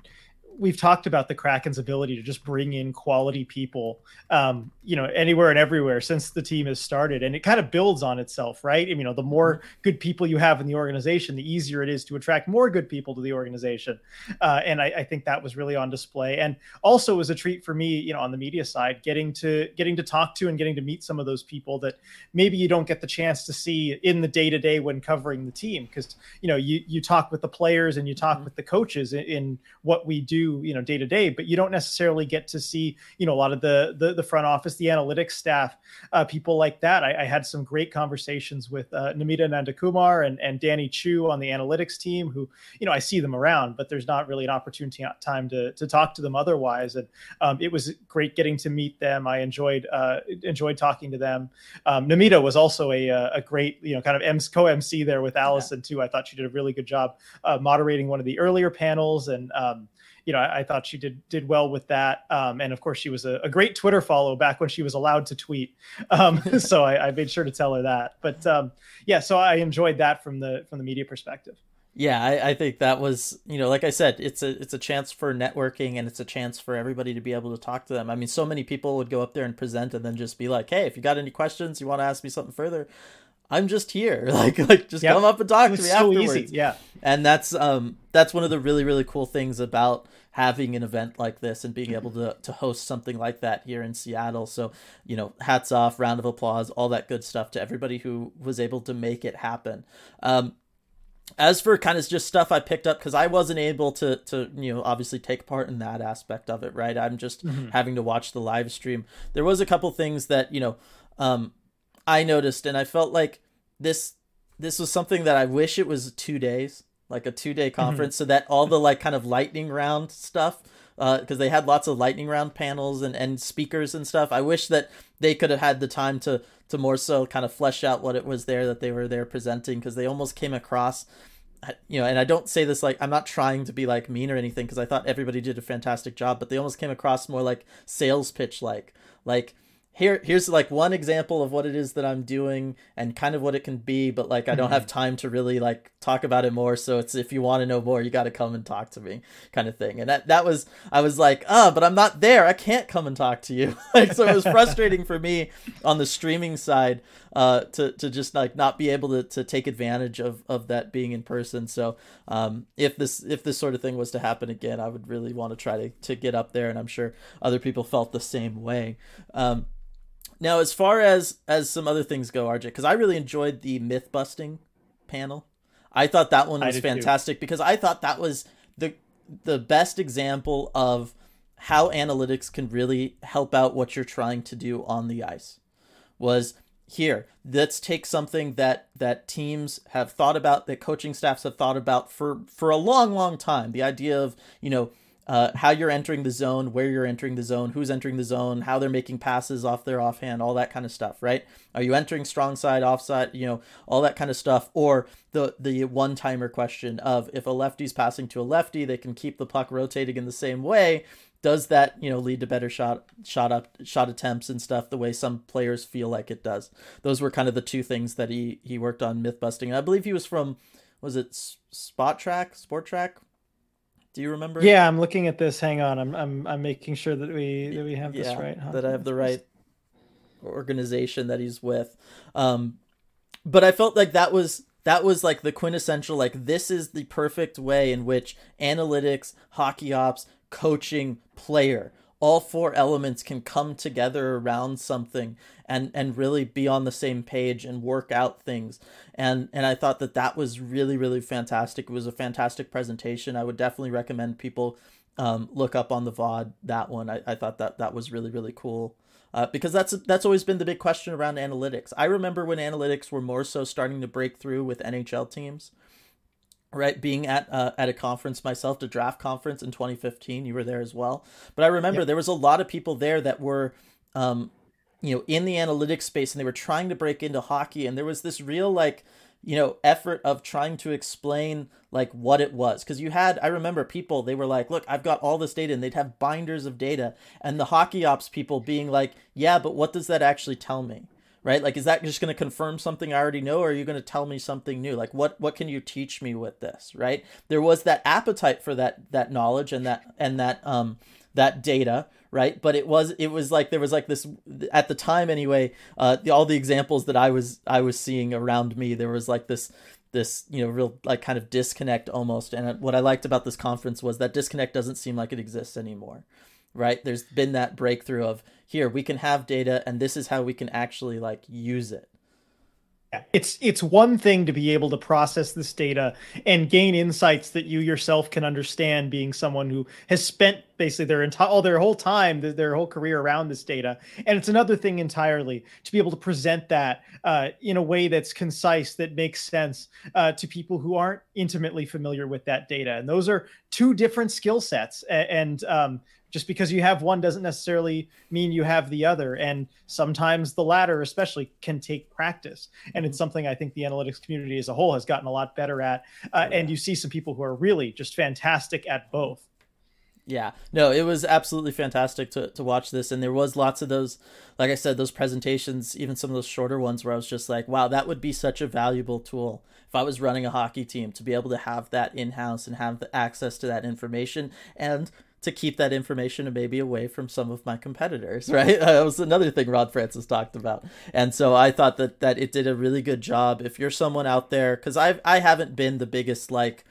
we've talked about the Kraken's ability to just bring in quality people, um, you know, anywhere and everywhere since the team has started. And it kind of builds on itself, right? And, you know, the more good people you have in the organization, the easier it is to attract more good people to the organization. Uh, and I, I think that was really on display. And also was a treat for me, you know, on the media side, getting to getting to talk to and getting to meet some of those people that maybe you don't get the chance to see in the day-to-day when covering the team. Because, you know, you, you talk with the players and you talk mm-hmm. with the coaches in, in what we do, you know, day to day, but you don't necessarily get to see, you know, a lot of the the, the front office, the analytics staff, uh, people like that. I, I had some great conversations with uh, Namita Nandakumar and, and Danny Chu on the analytics team, who, you know, I see them around, but there's not really an opportunity time to to talk to them otherwise. And um, it was great getting to meet them. I enjoyed uh, enjoyed talking to them. Um, Namita was also a a great, you know, kind of co-M C there with Allison yeah. too. I thought she did a really good job uh, moderating one of the earlier panels, and um, you know, I, I thought she did did well with that. Um, and of course, she was a, a great Twitter follow back when she was allowed to tweet. Um, so I, I made sure to tell her that. But um, yeah, so I enjoyed that from the from the media perspective. Yeah, I, I think that was, you know, like I said, it's a it's a chance for networking, and it's a chance for everybody to be able to talk to them. I mean, so many people would go up there and present and then just be like, hey, if you got any questions, you want to ask me something further, I'm just here. Like, like just yep. come up and talk to me so afterwards. Easy. Yeah. And that's, um, that's one of the really, really cool things about having an event like this and being able to, to host something like that here in Seattle. So, you know, hats off, round of applause, all that good stuff to everybody who was able to make it happen. Um, As for kind of just stuff I picked up, because I wasn't able to, to, you know, obviously take part in that aspect of it, right? I'm just mm-hmm. having to watch the live stream. There was a couple things that, you know, um, I noticed, and I felt like this this was something that I wish it was two days, like a two-day conference, mm-hmm. so that all the like kind of lightning round stuff, because uh, they had lots of lightning round panels and, and speakers and stuff. I wish that they could have had the time to to more so kind of flesh out what it was there that they were there presenting, because they almost came across, you know, and I don't say this like, I'm not trying to be like mean or anything, because I thought everybody did a fantastic job, but they almost came across more like sales pitch, like like. Here, here's like one example of what it is that I'm doing and kind of what it can be, but like, I don't have time to really like talk about it more. So it's, if you want to know more, you got to come and talk to me kind of thing. And that, that was, I was like, oh, but I'm not there. I can't come and talk to you. Like, so it was frustrating for me on the streaming side uh, to, to just like not be able to, to take advantage of, of that being in person. So um, if this, if this sort of thing was to happen again, I would really want to try to, to get up there, and I'm sure other people felt the same way. Um, Now, as far as, as some other things go, R J, because I really enjoyed the myth-busting panel. I thought that one was fantastic too, because I thought that was the the best example of how analytics can really help out what you're trying to do on the ice. Was here, let's take something that, that teams have thought about, that coaching staffs have thought about for, for a long, long time. The idea of, you know, Uh, how you're entering the zone, where you're entering the zone, who's entering the zone, how they're making passes off their offhand, all that kind of stuff, right? Are you entering strong side, offside, you know, all that kind of stuff? Or the the one-timer question of if a lefty's passing to a lefty, they can keep the puck rotating in the same way. Does that, you know, lead to better shot shot up shot attempts and stuff the way some players feel like it does? Those were kind of the two things that he he worked on myth busting. I believe he was from, was it Spot Track, Sport Track? Do you remember? Yeah, I'm looking at this. Hang on, I'm I'm I'm making sure that we that we have yeah, this right. Huh? That I have the right organization that he's with. Um, but I felt like that was that was like the quintessential. Like, this is the perfect way in which analytics, hockey ops, coaching, player all four elements can come together around something and, and really be on the same page and work out things. And, and I thought that that was really, really fantastic. It was a fantastic presentation. I would definitely recommend people um, look up on the V O D that one. I, I thought that that was really, really cool. Uh, because that's that's always been the big question around analytics. I remember when analytics were more so starting to break through with N H L teams, right? Being at uh, at a conference myself, the draft conference in twenty fifteen, you were there as well. But I remember yep. there was a lot of people there that were, um, you know, in the analytics space, and they were trying to break into hockey, and there was this real like, you know, effort of trying to explain like what it was. Because you had, I remember people, they were like, look, I've got all this data, and they'd have binders of data, and the hockey ops people being like, yeah, but what does that actually tell me? Right? Like, is that just going to confirm something I already know, or are you going to tell me something new? Like, what, what can you teach me with this? Right? There was that appetite for that, that knowledge and that, and that, um, that data, right? But it was, it was like, there was like this at the time anyway, uh, the, all the examples that I was, I was seeing around me, there was like this, this, you know, real like kind of disconnect almost. And what I liked about this conference was that disconnect doesn't seem like it exists anymore. Right? There's been that breakthrough of here, we can have data and this is how we can actually like use it. Yeah. It's, it's one thing to be able to process this data and gain insights that you yourself can understand, being someone who has spent basically their entire, all their whole time, their whole career around this data. And it's another thing entirely to be able to present that uh, in a way that's concise, that makes sense uh, to people who aren't intimately familiar with that data. And those are two different skill sets. And, um, just because you have one doesn't necessarily mean you have the other. And sometimes the latter especially can take practice. And it's something I think the analytics community as a whole has gotten a lot better at. Uh, yeah. And you see some people who are really just fantastic at both. Yeah, no, it was absolutely fantastic to, to watch this. And there was lots of those, like I said, those presentations, even some of those shorter ones where I was just like, wow, that would be such a valuable tool if I was running a hockey team to be able to have that in-house and have the access to that information and to keep that information and maybe away from some of my competitors, right? Uh, that was another thing Ron Francis talked about. And so I thought that that it did a really good job. If you're someone out there, because I've, I haven't been the biggest, like,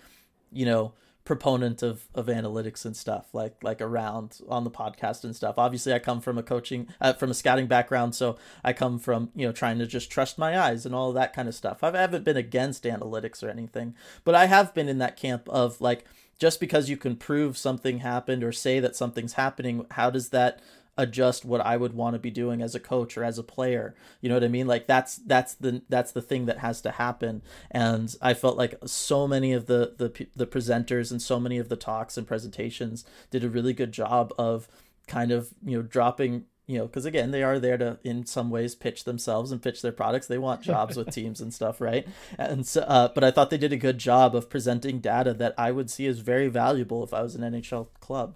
you know, proponent of, of analytics and stuff like, like around on the podcast and stuff. Obviously I come from a coaching, uh, from a scouting background. So I come from, you know, trying to just trust my eyes and all of that kind of stuff. I've, I haven't been against analytics or anything, but I have been in that camp of like, just because you can prove something happened or say that something's happening, how does that adjust what I would want to be doing as a coach or as a player? You know what I mean? Like that's, that's the, that's the thing that has to happen. And I felt like so many of the, the, the presenters and so many of the talks and presentations did a really good job of kind of, you know, dropping, you know, because again, they are there to, in some ways, pitch themselves and pitch their products. They want jobs with teams and stuff, right? And so, uh, but I thought they did a good job of presenting data that I would see as very valuable if I was an N H L club.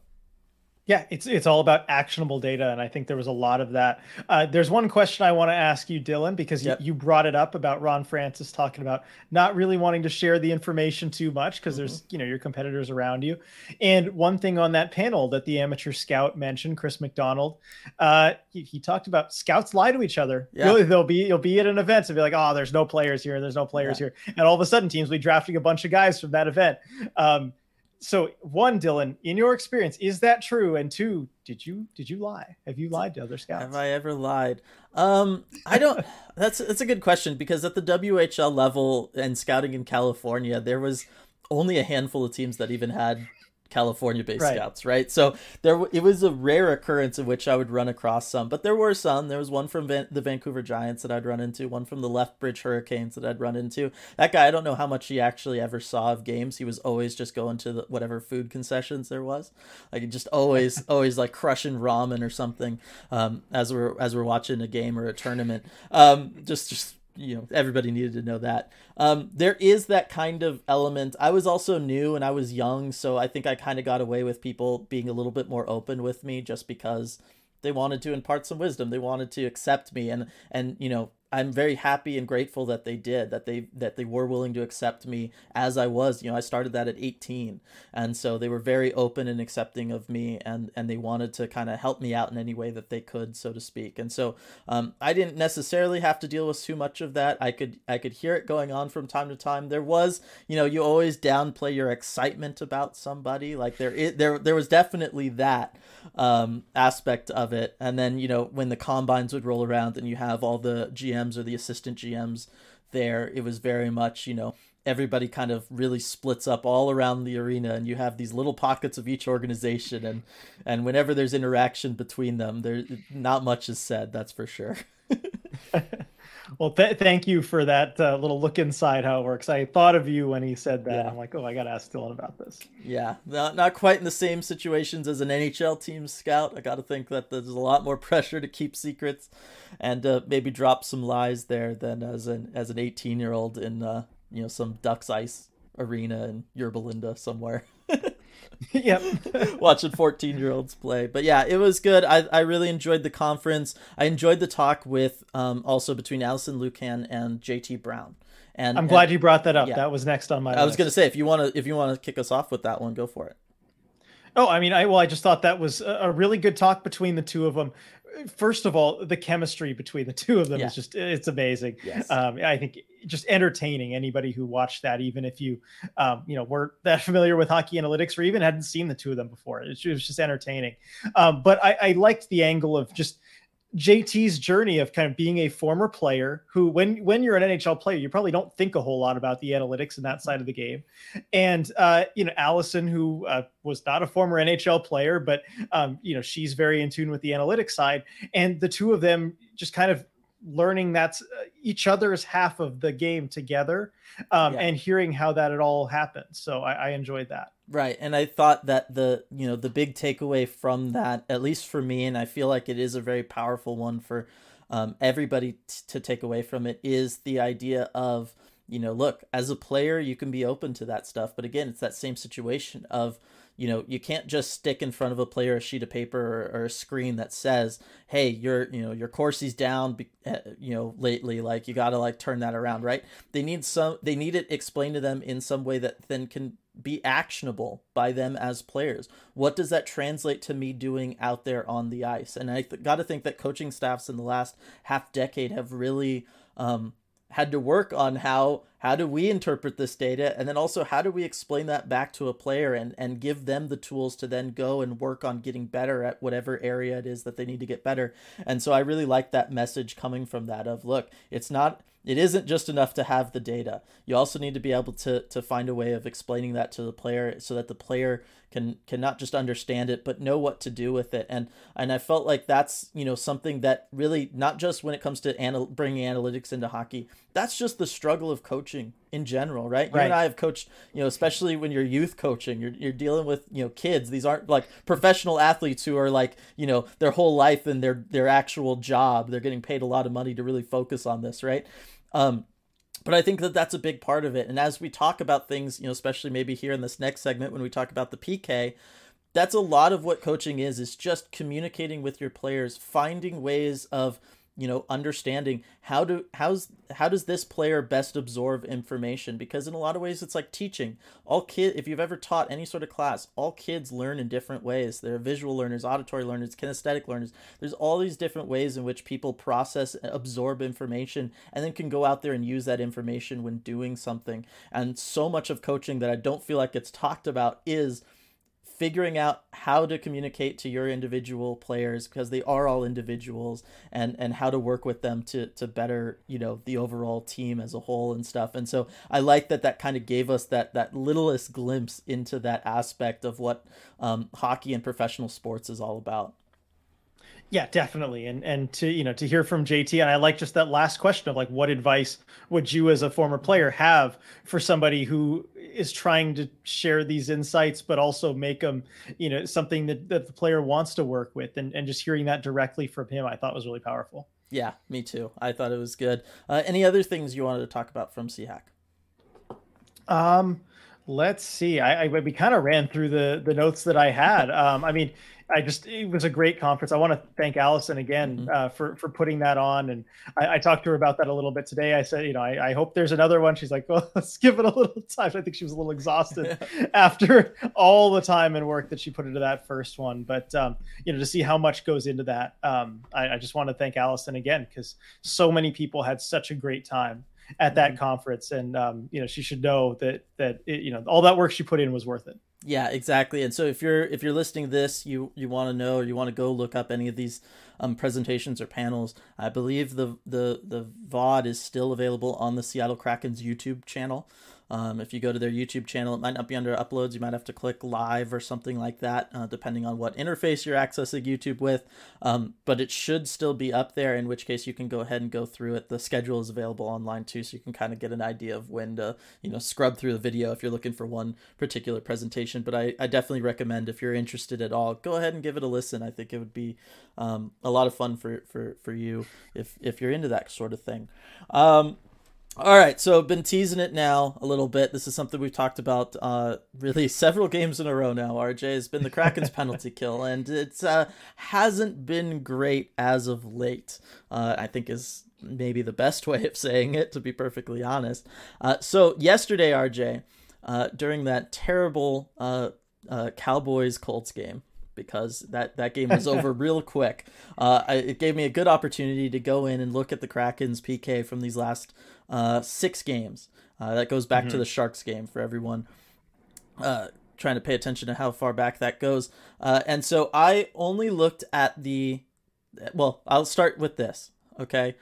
Yeah, it's it's all about actionable data, and I think there was a lot of that. Uh, there's one question I want to ask you, Dylan, because yep. you, you brought it up about Ron Francis talking about not really wanting to share the information too much because mm-hmm. there's, you know, your competitors around you. And one thing on that panel that the amateur scout mentioned, Chris McDonald, uh, he, he talked about scouts lie to each other. Yeah. You'll, they'll be you'll be at an event and be like, oh, there's no players here, there's no players yeah. here, and all of a sudden teams will be drafting a bunch of guys from that event. Um, So one, Dylan, in your experience, is that true? And two, did you did you lie? Have you lied to other scouts? Have I ever lied? Um, I don't. that's that's a good question, because at the W H L level and scouting in California, there was only a handful of teams that even had California-based right. scouts, right? So there, it was a rare occurrence in which I would run across some, but there were some. There was one from Van, the Vancouver Giants that I'd run into, one from the Lethbridge Hurricanes that I'd run into. That guy, I don't know how much he actually ever saw of games. He was always just going to the, whatever food concessions there was, like just always, always like crushing ramen or something um, as we're as we're watching a game or a tournament. Um, just just. You know, everybody needed to know that. Um, there is that kind of element. I was also new and I was young, so I think I kind of got away with people being a little bit more open with me just because they wanted to impart some wisdom. They wanted to accept me. And, and you know, I'm very happy and grateful that they did, that they that they were willing to accept me as I was. You know, I started that at eighteen. And so they were very open and accepting of me, and, and they wanted to kind of help me out in any way that they could, so to speak. And so um, I didn't necessarily have to deal with too much of that. I could I could hear it going on from time to time. There was, you know, you always downplay your excitement about somebody. Like there is, there there was definitely that um, aspect of it. And then, you know, when the combines would roll around and you have all the G M or the assistant G Ms there, it was very much, you know, everybody kind of really splits up all around the arena, and you have these little pockets of each organization, and and whenever there's interaction between them, there not much is said, that's for sure. Well, th- thank you for that uh, little look inside how it works. I thought of you when he said that. Yeah. I'm like, oh, I got to ask Dylan about this. Yeah, not, not quite in the same situations as an N H L team scout. I got to think that there's a lot more pressure to keep secrets and uh, maybe drop some lies there than as an as an eighteen-year-old in uh, you know, some Ducks Ice arena in Yerba Linda somewhere. Yep. Watching fourteen year olds play. But yeah, it was good. I, I really enjoyed the conference. I enjoyed the talk with um also between Allison Lukan and J T Brown. And I'm and, glad you brought that up. Yeah. That was next on my I list. I was going to say, if you want to if you want to kick us off with that one, go for it. Oh, I mean, I well, I just thought that was a really good talk between the two of them. First of all, the chemistry between the two of them yeah. is just, it's amazing. Yes. Um, I think just entertaining anybody who watched that, even if you, um, you know, weren't that familiar with hockey analytics or even hadn't seen the two of them before. It was just entertaining. Um, but I, I liked the angle of just J T's journey of kind of being a former player who, when, when you're an N H L player, you probably don't think a whole lot about the analytics and that side of the game. And, uh, you know, Allison, who uh, was not a former N H L player, but, um, you know, she's very in tune with the analytics side, and the two of them just kind of learning that's each other's half of the game together, um, yeah. and hearing how that it all happened. So I, I enjoyed that. Right. And I thought that the, you know, the big takeaway from that, at least for me, and I feel like it is a very powerful one for um, everybody t- to take away from it, is the idea of, you know, look, as a player, you can be open to that stuff. But again, it's that same situation of, you know, you can't just stick in front of a player a sheet of paper or, or a screen that says, hey, your, you know, your Corsi's down, you know, lately, like you got to like turn that around. Right. They need some, they need it explained to them in some way that then can be actionable by them as players. What does that translate to me doing out there on the ice? And I th- got to think that coaching staffs in the last half decade have really, um, had to work on how how do we interpret this data, and then also how do we explain that back to a player and and give them the tools to then go and work on getting better at whatever area it is that they need to get better. And so I really like that message coming from that of, look, it's not it isn't just enough to have the data. You also need to be able to to find a way of explaining that to the player so that the player can can not just understand it, but know what to do with it. And and I felt like that's, you know, something that really, not just when it comes to anal- bringing analytics into hockey, that's just the struggle of coaching in general, right? right? You and I have coached, you know, especially when you're youth coaching, you're you're dealing with, you know, kids. These aren't like professional athletes who are like, you know, their whole life and their, their actual job. They're getting paid a lot of money to really focus on this, right? Um, but I think that that's a big part of it. And as we talk about things, you know, especially maybe here in this next segment when we talk about the P K, that's a lot of what coaching is, is just communicating with your players, finding ways of, you know, understanding how do how's how does this player best absorb information? Because in a lot of ways, it's like teaching. All kid, if you've ever taught any sort of class, all kids learn in different ways. They're visual learners, auditory learners, kinesthetic learners. There's all these different ways in which people process, absorb information, and then can go out there and use that information when doing something. And so much of coaching that I don't feel like it's talked about is figuring out how to communicate to your individual players, because they are all individuals, and, and how to work with them to, to better, you know, the overall team as a whole and stuff. And so I like that that kind of gave us that, that littlest glimpse into that aspect of what um, hockey and professional sports is all about. Yeah, definitely. And, and to, you know, to hear from J T, and I like just that last question of like, what advice would you as a former player have for somebody who is trying to share these insights, but also make them, you know, something that, that the player wants to work with, and, and just hearing that directly from him, I thought was really powerful. Yeah, me too. I thought it was good. Uh, any other things you wanted to talk about from SEAHAC? Um, let's see. I, I, we kind of ran through the, the notes that I had. Um, I mean, I just, it was a great conference. I want to thank Allison again mm-hmm. uh, for, for putting that on. And I, I talked to her about that a little bit today. I said, you know, I, I hope there's another one. She's like, well, let's give it a little time. I think she was a little exhausted after all the time and work that she put into that first one. But, um, you know, to see how much goes into that, um, I, I just want to thank Allison again, because so many people had such a great time at that mm-hmm. conference. And, um, you know, she should know that, that, it, you know, all that work she put in was worth it. Yeah, exactly. And so if you're if you're listening to this, you, you want to know, or you want to go look up any of these um, presentations or panels, I believe the, the, the V O D is still available on the Seattle Kraken's YouTube channel. Um, if you go to their YouTube channel, it might not be under uploads. You might have to click live or something like that, uh, depending on what interface you're accessing YouTube with. Um, but it should still be up there, in which case you can go ahead and go through it. The schedule is available online too, so you can kind of get an idea of when to, you know, scrub through the video if you're looking for one particular presentation. But I, I definitely recommend, if you're interested at all, go ahead and give it a listen. I think it would be um, a lot of fun for, for, for you if, if you're into that sort of thing. Um, All right, so I've been teasing it now a little bit. This is something we've talked about uh, really several games in a row now, R J. Has been the Kraken's penalty kill, and it's uh, hasn't been great as of late, uh, I think is maybe the best way of saying it, to be perfectly honest. Uh, so yesterday, R J, uh, during that terrible uh, uh, Cowboys-Colts game, because that, that game was over real quick. Uh, I, it gave me a good opportunity to go in and look at the Kraken's P K from these last uh, six games. Uh, that goes back mm-hmm. to the Sharks game for everyone uh, trying to pay attention to how far back that goes. Uh, and so I only looked at the... Well, I'll start with this, okay?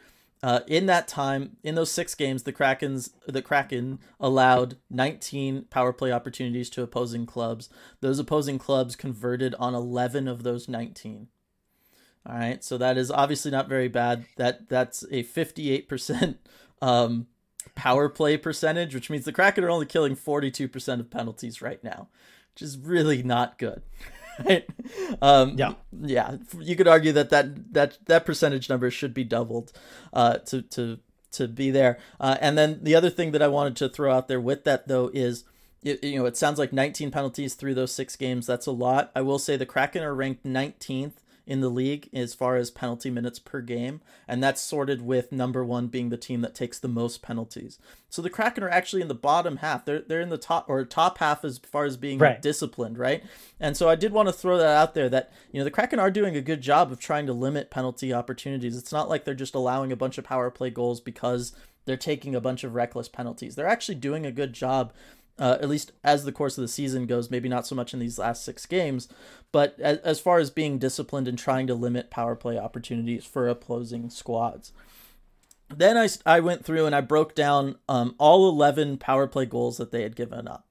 Uh, in that time, in those six games, the Kraken's the Kraken allowed nineteen power play opportunities to opposing clubs. Those opposing clubs converted on eleven of those nineteen. All right, so that is obviously not very bad. That that's a fifty-eight percent um, power play percentage, which means the Kraken are only killing forty-two percent of penalties right now, which is really not good. Right? Um, yeah, yeah. You could argue that that, that that percentage number should be doubled uh, to to to be there. Uh, and then the other thing that I wanted to throw out there with that though is, you, you know, it sounds like nineteen penalties through those six games. That's a lot. I will say the Kraken are ranked nineteenth in the league as far as penalty minutes per game, and that's sorted with number one being the team that takes the most penalties. So the Kraken are actually in the bottom half. They're they're in the top or top half as far as being right. disciplined, right? And so I did want to throw that out there that, you know, the Kraken are doing a good job of trying to limit penalty opportunities. It's not like they're just allowing a bunch of power play goals because they're taking a bunch of reckless penalties. They're actually doing a good job. Uh, at least as the course of the season goes, maybe not so much in these last six games, but as, as far as being disciplined and trying to limit power play opportunities for opposing squads. Then I, I went through and I broke down um, all eleven power play goals that they had given up.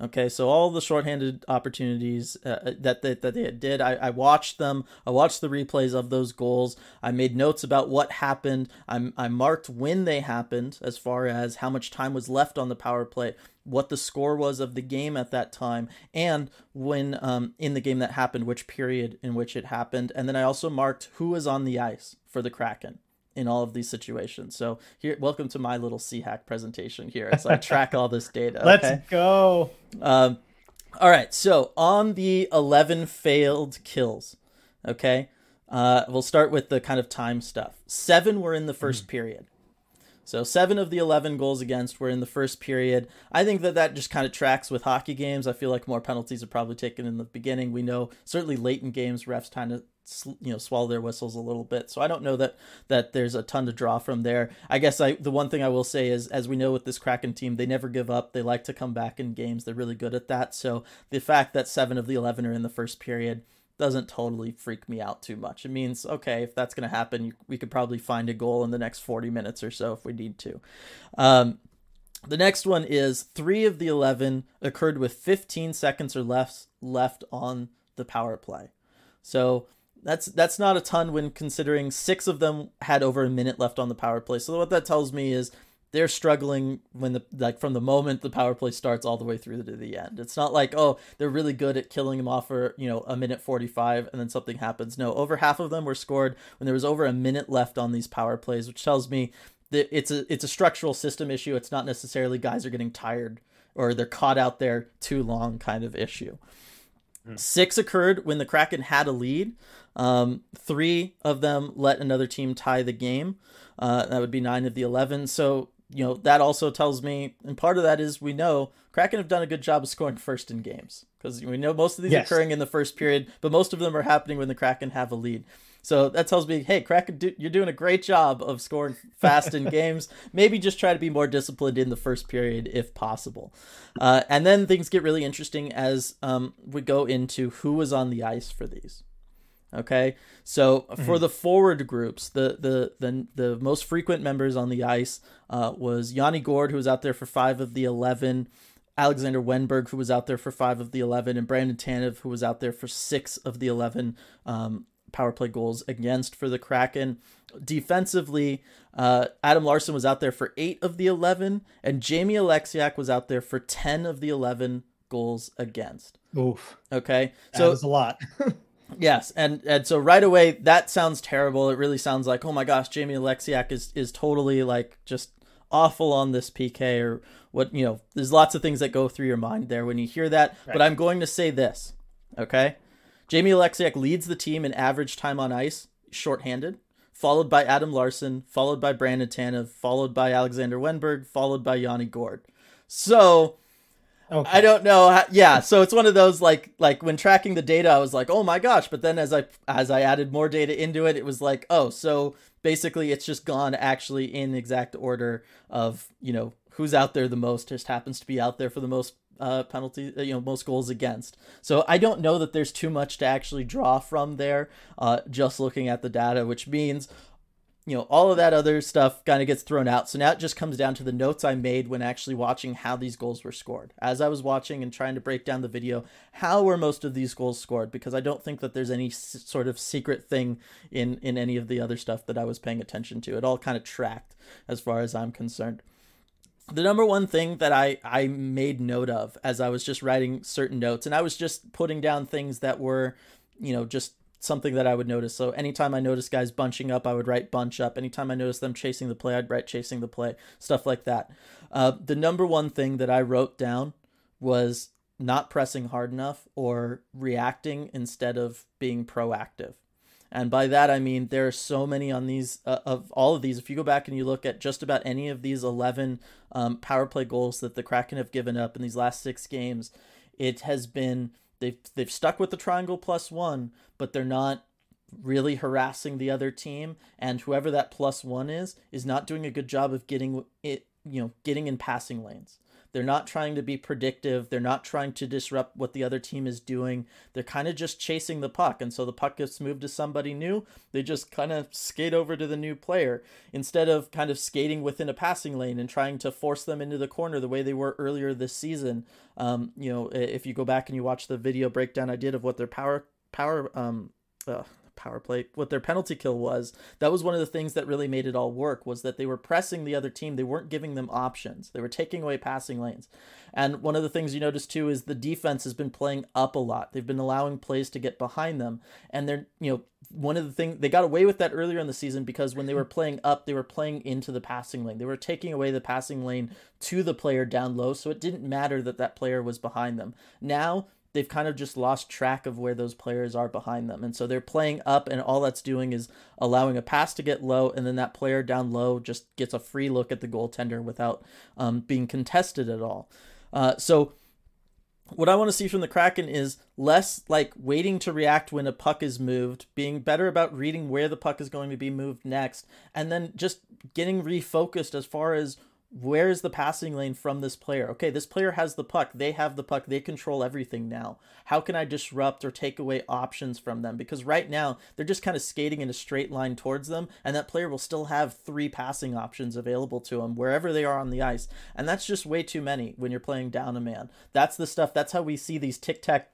Okay, so all the shorthanded opportunities uh, that, they, that they did, I, I watched them. I watched the replays of those goals. I made notes about what happened. I, I marked when they happened as far as how much time was left on the power play, what the score was of the game at that time, and when um, in the game that happened, which period in which it happened. And then I also marked who was on the ice for the Kraken in all of these situations. So here, welcome to my little SEAHAC presentation here as I track all this data. Okay? Let's go. Um, all right. So on the eleven failed kills, okay, uh, we'll start with the kind of time stuff. Seven were in the first mm. period. So seven of the eleven goals against were in the first period. I think that that just kind of tracks with hockey games. I feel like more penalties are probably taken in the beginning. We know certainly late in games, refs kind of, you know, swallow their whistles a little bit. So I don't know that that there's a ton to draw from there. I guess I the one thing I will say is, as we know with this Kraken team, they never give up. They like to come back in games. They're really good at that. So the fact that seven of the eleven are in the first period doesn't totally freak me out too much. It means, okay, if that's going to happen, we could probably find a goal in the next forty minutes or so if we need to. Um, the next one is three of the eleven occurred with fifteen seconds or less left on the power play. So That's that's not a ton when considering six of them had over a minute left on the power play. So what that tells me is they're struggling when the like from the moment the power play starts all the way through to the end. It's not like, oh, they're really good at killing them off for, you know, a minute forty-five and then something happens. No, over half of them were scored when there was over a minute left on these power plays, which tells me that it's a it's a structural system issue. It's not necessarily guys are getting tired or they're caught out there too long kind of issue. Six occurred when the Kraken had a lead. Um, three of them let another team tie the game. Uh, that would be nine of the eleven. So, you know, that also tells me, and part of that is we know Kraken have done a good job of scoring first in games, because we know most of these yes. are occurring in the first period, but most of them are happening when the Kraken have a lead. So that tells me, hey, Kraken, do, you're doing a great job of scoring fast in games. Maybe just try to be more disciplined in the first period if possible. Uh, and then things get really interesting as um, we go into who was on the ice for these. Okay, so mm-hmm. for the forward groups, the, the the the most frequent members on the ice uh, was Yanni Gourde, who was out there for five of the eleven, Alexander Wenberg, who was out there for five of the eleven, and Brandon Tanev, who was out there for six of the eleven um, power play goals against for the Kraken. Defensively, uh, Adam Larsson was out there for eight of the eleven, and Jamie Alexiak was out there for ten of the eleven goals against. Oof. Okay, that so was a lot. Yes, and, and so right away, that sounds terrible. It really sounds like, oh my gosh, Jamie Alexiak is, is totally like just awful on this P K or what, you know, there's lots of things that go through your mind there when you hear that. Right. But I'm going to say this, okay? Jamie Alexiak leads the team in average time on ice, shorthanded, followed by Adam Larsson, followed by Brandon Tanev, followed by Alexander Wenberg, followed by Yanni Gourde. So... Okay. I don't know. How, yeah, so it's one of those like like when tracking the data, I was like, oh my gosh! But then as I as I added more data into it, it was like, oh, so basically it's just gone actually in exact order of, you know, who's out there the most, just happens to be out there for the most uh, penalty, you know, most goals against. So I don't know that there's too much to actually draw from there, uh, just looking at the data, which means, you know, all of that other stuff kind of gets thrown out. So now it just comes down to the notes I made when actually watching how these goals were scored. As I was watching and trying to break down the video, how were most of these goals scored? Because I don't think that there's any s- sort of secret thing in, in any of the other stuff that I was paying attention to. It all kind of tracked as far as I'm concerned. The number one thing that I, I made note of as I was just writing certain notes, and I was just putting down things that were, you know, just something that I would notice. So anytime I noticed guys bunching up, I would write bunch up. Anytime I noticed them chasing the play, I'd write chasing the play, stuff like that. Uh, the number one thing that I wrote down was not pressing hard enough or reacting instead of being proactive. And by that, I mean, there are so many on these, uh, of all of these. If you go back and you look at just about any of these eleven um, power play goals that the Kraken have given up in these last six games, it has been They've they've stuck with the triangle plus one, but they're not really harassing the other team. And whoever that plus one is, is not doing a good job of getting it, you know, getting in passing lanes. They're not trying to be predictive. They're not trying to disrupt what the other team is doing. They're kind of just chasing the puck. And so the puck gets moved to somebody new. They just kind of skate over to the new player instead of kind of skating within a passing lane and trying to force them into the corner the way they were earlier this season. Um, you know, if you go back and you watch the video breakdown I did of what their power, power, um, uh, power play, what their penalty kill was, that was one of the things that really made it all work, was that they were pressing the other team. They weren't giving them options. They were taking away passing lanes. And one of the things you notice too is the defense has been playing up a lot. They've been allowing plays to get behind them. And they're, you know, one of the things, they got away with that earlier in the season because when they were playing up, they were playing into the passing lane. They were taking away the passing lane to the player down low, so it didn't matter that that player was behind them. Now they've kind of just lost track of where those players are behind them. And so they're playing up, and all that's doing is allowing a pass to get low, and then that player down low just gets a free look at the goaltender without um, being contested at all. Uh, so what I want to see from the Kraken is less like waiting to react when a puck is moved, being better about reading where the puck is going to be moved next, and then just getting refocused as far as where is the passing lane from this player? Okay, this player has the puck. They have the puck. They control everything now. How can I disrupt or take away options from them? Because right now, they're just kind of skating in a straight line towards them, and that player will still have three passing options available to him wherever they are on the ice. And that's just way too many when you're playing down a man. That's the stuff. That's how we see these tic-tac,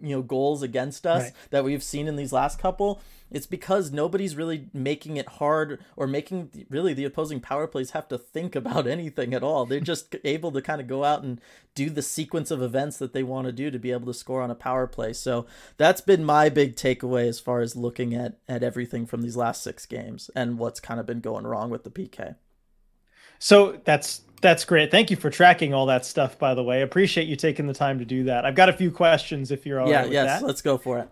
you know, goals against us right. that we've seen in these last couple. It's because nobody's really making it hard or making the, really the opposing power plays have to think about anything at all. They're just able to kind of go out and do the sequence of events that they want to do to be able to score on a power play. So that's been my big takeaway as far as looking at, at everything from these last six games and what's kind of been going wrong with the P K. So that's that's great. Thank you for tracking all that stuff, by the way. Appreciate you taking the time to do that. I've got a few questions if you're all yeah, right with yes, that. Yeah, yes, let's go for it.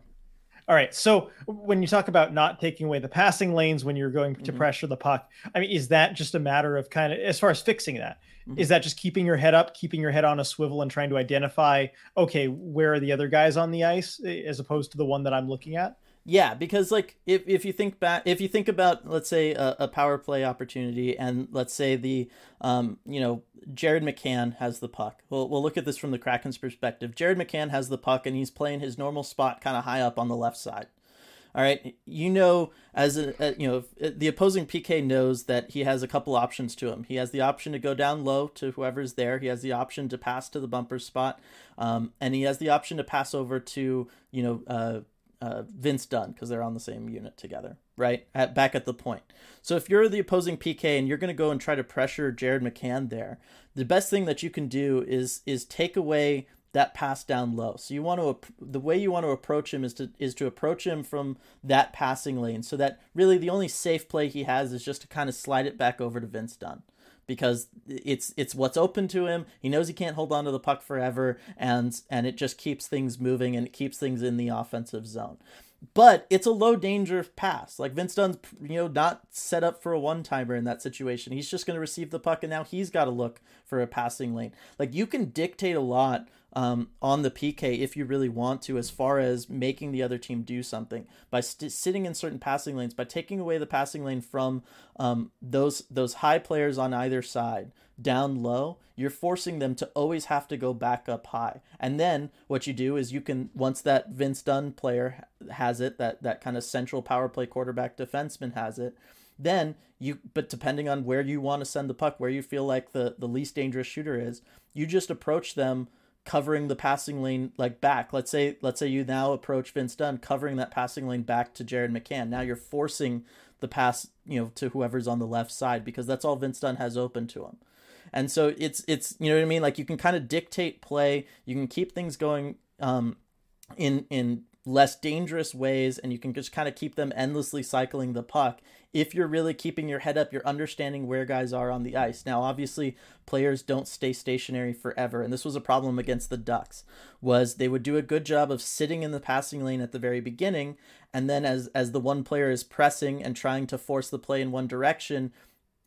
All right. So when you talk about not taking away the passing lanes when you're going to mm-hmm. pressure the puck, I mean, is that just a matter of kind of, as far as fixing that, mm-hmm. is that just keeping your head up, keeping your head on a swivel and trying to identify, okay, where are the other guys on the ice as opposed to the one that I'm looking at? Yeah, because like if, if you think back, if you think about, let's say a, a power play opportunity, and let's say the, um, you know, Jared McCann has the puck. We'll we'll look at this from the Kraken's perspective. Jared McCann has the puck, and he's playing his normal spot, kind of high up on the left side. All right, you know, as a, a, you know, the opposing P K knows that he has a couple options to him. He has the option to go down low to whoever's there. He has the option to pass to the bumper spot, um, and he has the option to pass over to, you know, uh. Uh, Vince Dunn, because they're on the same unit together, right? At back at the point. So if you're the opposing P K and you're going to go and try to pressure Jared McCann there, the best thing that you can do is is take away that pass down low. So you want to the way you want to approach him is to is to approach him from that passing lane, so that really the only safe play he has is just to kind of slide it back over to Vince Dunn, because it's it's what's open to him. He knows he can't hold on to the puck forever, and and it just keeps things moving and it keeps things in the offensive zone. But it's a low danger pass. Like Vince Dunn's, you know, not set up for a one-timer in that situation. He's just going to receive the puck, and now he's got to look for a passing lane. Like you can dictate a lot um, on the P K if you really want to, as far as making the other team do something by st- sitting in certain passing lanes, by taking away the passing lane from um, those those high players on either side down low. You're forcing them to always have to go back up high. And then what you do is you can, once that Vince Dunn player has it, that, that kind of central power play quarterback defenseman has it, then you, but depending on where you want to send the puck, where you feel like the, the least dangerous shooter is, you just approach them covering the passing lane, like back. Let's say, let's say you now approach Vince Dunn, covering that passing lane back to Jared McCann. Now you're forcing the pass, you know, to whoever's on the left side, because that's all Vince Dunn has open to him. And so it's, it's, you know what I mean? Like you can kind of dictate play, you can keep things going um, in, in less dangerous ways, and you can just kind of keep them endlessly cycling the puck. If you're really keeping your head up, you're understanding where guys are on the ice. Now, obviously players don't stay stationary forever. And this was a problem against the Ducks, was they would do a good job of sitting in the passing lane at the very beginning. And then as, as the one player is pressing and trying to force the play in one direction,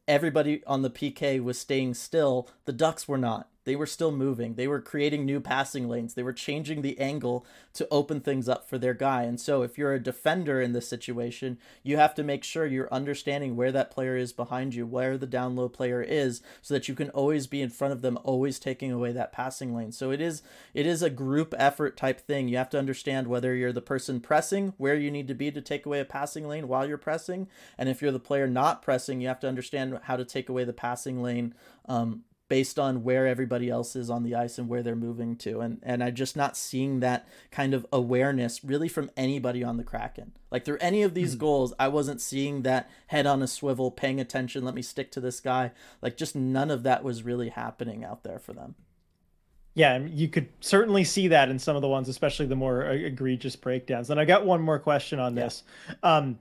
everybody on the P K was staying still. The Ducks were not. They were still moving. They were creating new passing lanes. They were changing the angle to open things up for their guy. And so if you're a defender in this situation, you have to make sure you're understanding where that player is behind you, where the down low player is, so that you can always be in front of them, always taking away that passing lane. So it is it is a group effort type thing. You have to understand whether you're the person pressing, where you need to be to take away a passing lane while you're pressing. And if you're the player not pressing, you have to understand how to take away the passing lane um, based on where everybody else is on the ice and where they're moving to. And and I'm just not seeing that kind of awareness really from anybody on the Kraken. Like through any of these mm-hmm. goals, I wasn't seeing that head on a swivel, paying attention, let me stick to this guy. Like just none of that was really happening out there for them. Yeah, you could certainly see that in some of the ones, especially the more egregious breakdowns. And I got one more question on yeah. this. Um,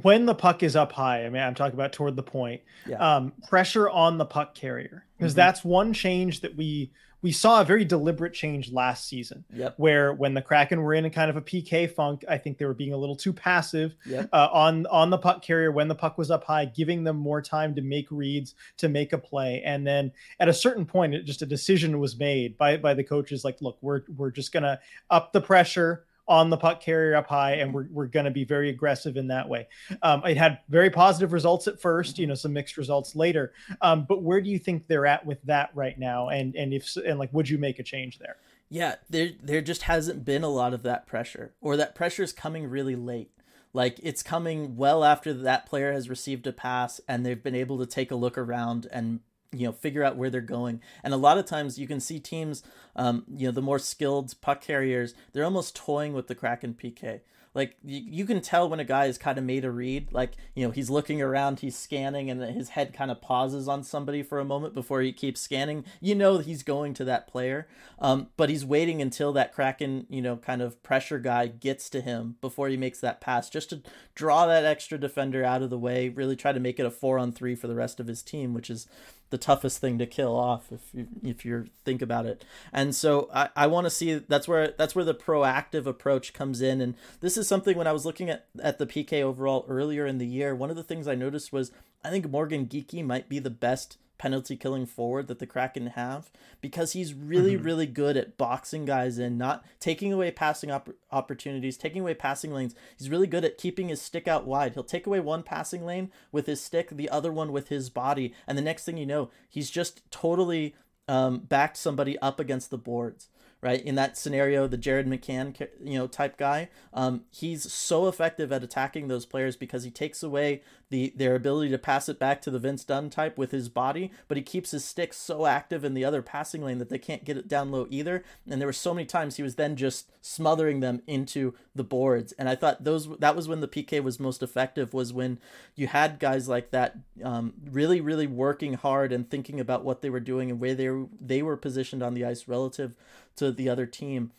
when the puck is up high, I mean, I'm talking about toward the point, yeah. um, pressure on the puck carrier, because mm-hmm. that's one change that we we saw a very deliberate change last season, yep. where when the Kraken were in a kind of a P K funk, I think they were being a little too passive yep. uh, on, on the puck carrier when the puck was up high, giving them more time to make reads, to make a play. And then at a certain point, it just a decision was made by by the coaches, like, look, we're we're just going to up the pressure on the puck carrier up high, and we're we're going to be very aggressive in that way. Um, it had very positive results at first, you know, some mixed results later. Um, but where do you think they're at with that right now? And and if and like, would you make a change there? Yeah, there there just hasn't been a lot of that pressure, or that pressure is coming really late. Like it's coming well after that player has received a pass and they've been able to take a look around and, you know, figure out where they're going. And a lot of times you can see teams, um, you know, the more skilled puck carriers, they're almost toying with the Kraken P K. like you, you can tell when a guy has kind of made a read, like, you know, he's looking around, he's scanning, and his head kind of pauses on somebody for a moment before he keeps scanning. You know, he's going to that player, um, but he's waiting until that Kraken, you know, kind of pressure guy gets to him before he makes that pass, just to draw that extra defender out of the way, really try to make it a four on three for the rest of his team, which is the toughest thing to kill off if you, if you think about it. And so I, I want to see, that's where that's where the proactive approach comes in. And this is something when I was looking at, at the P K overall earlier in the year, one of the things I noticed was I think Morgan Geekie might be the best penalty killing forward that the Kraken have, because he's really, mm-hmm. really good at boxing guys in, not taking away passing op- opportunities, taking away passing lanes. He's really good at keeping his stick out wide. He'll take away one passing lane with his stick, the other one with his body. And the next thing you know, he's just totally um, backed somebody up against the boards. Right. In that scenario, the Jared McCann, you know, type guy, um, he's so effective at attacking those players because he takes away the their ability to pass it back to the Vince Dunn type with his body, but he keeps his stick so active in the other passing lane that they can't get it down low either. And there were so many times he was then just smothering them into the boards. And I thought those that was when the P K was most effective, was when you had guys like that um, really, really working hard and thinking about what they were doing and where they were, they were positioned on the ice relative to the other team,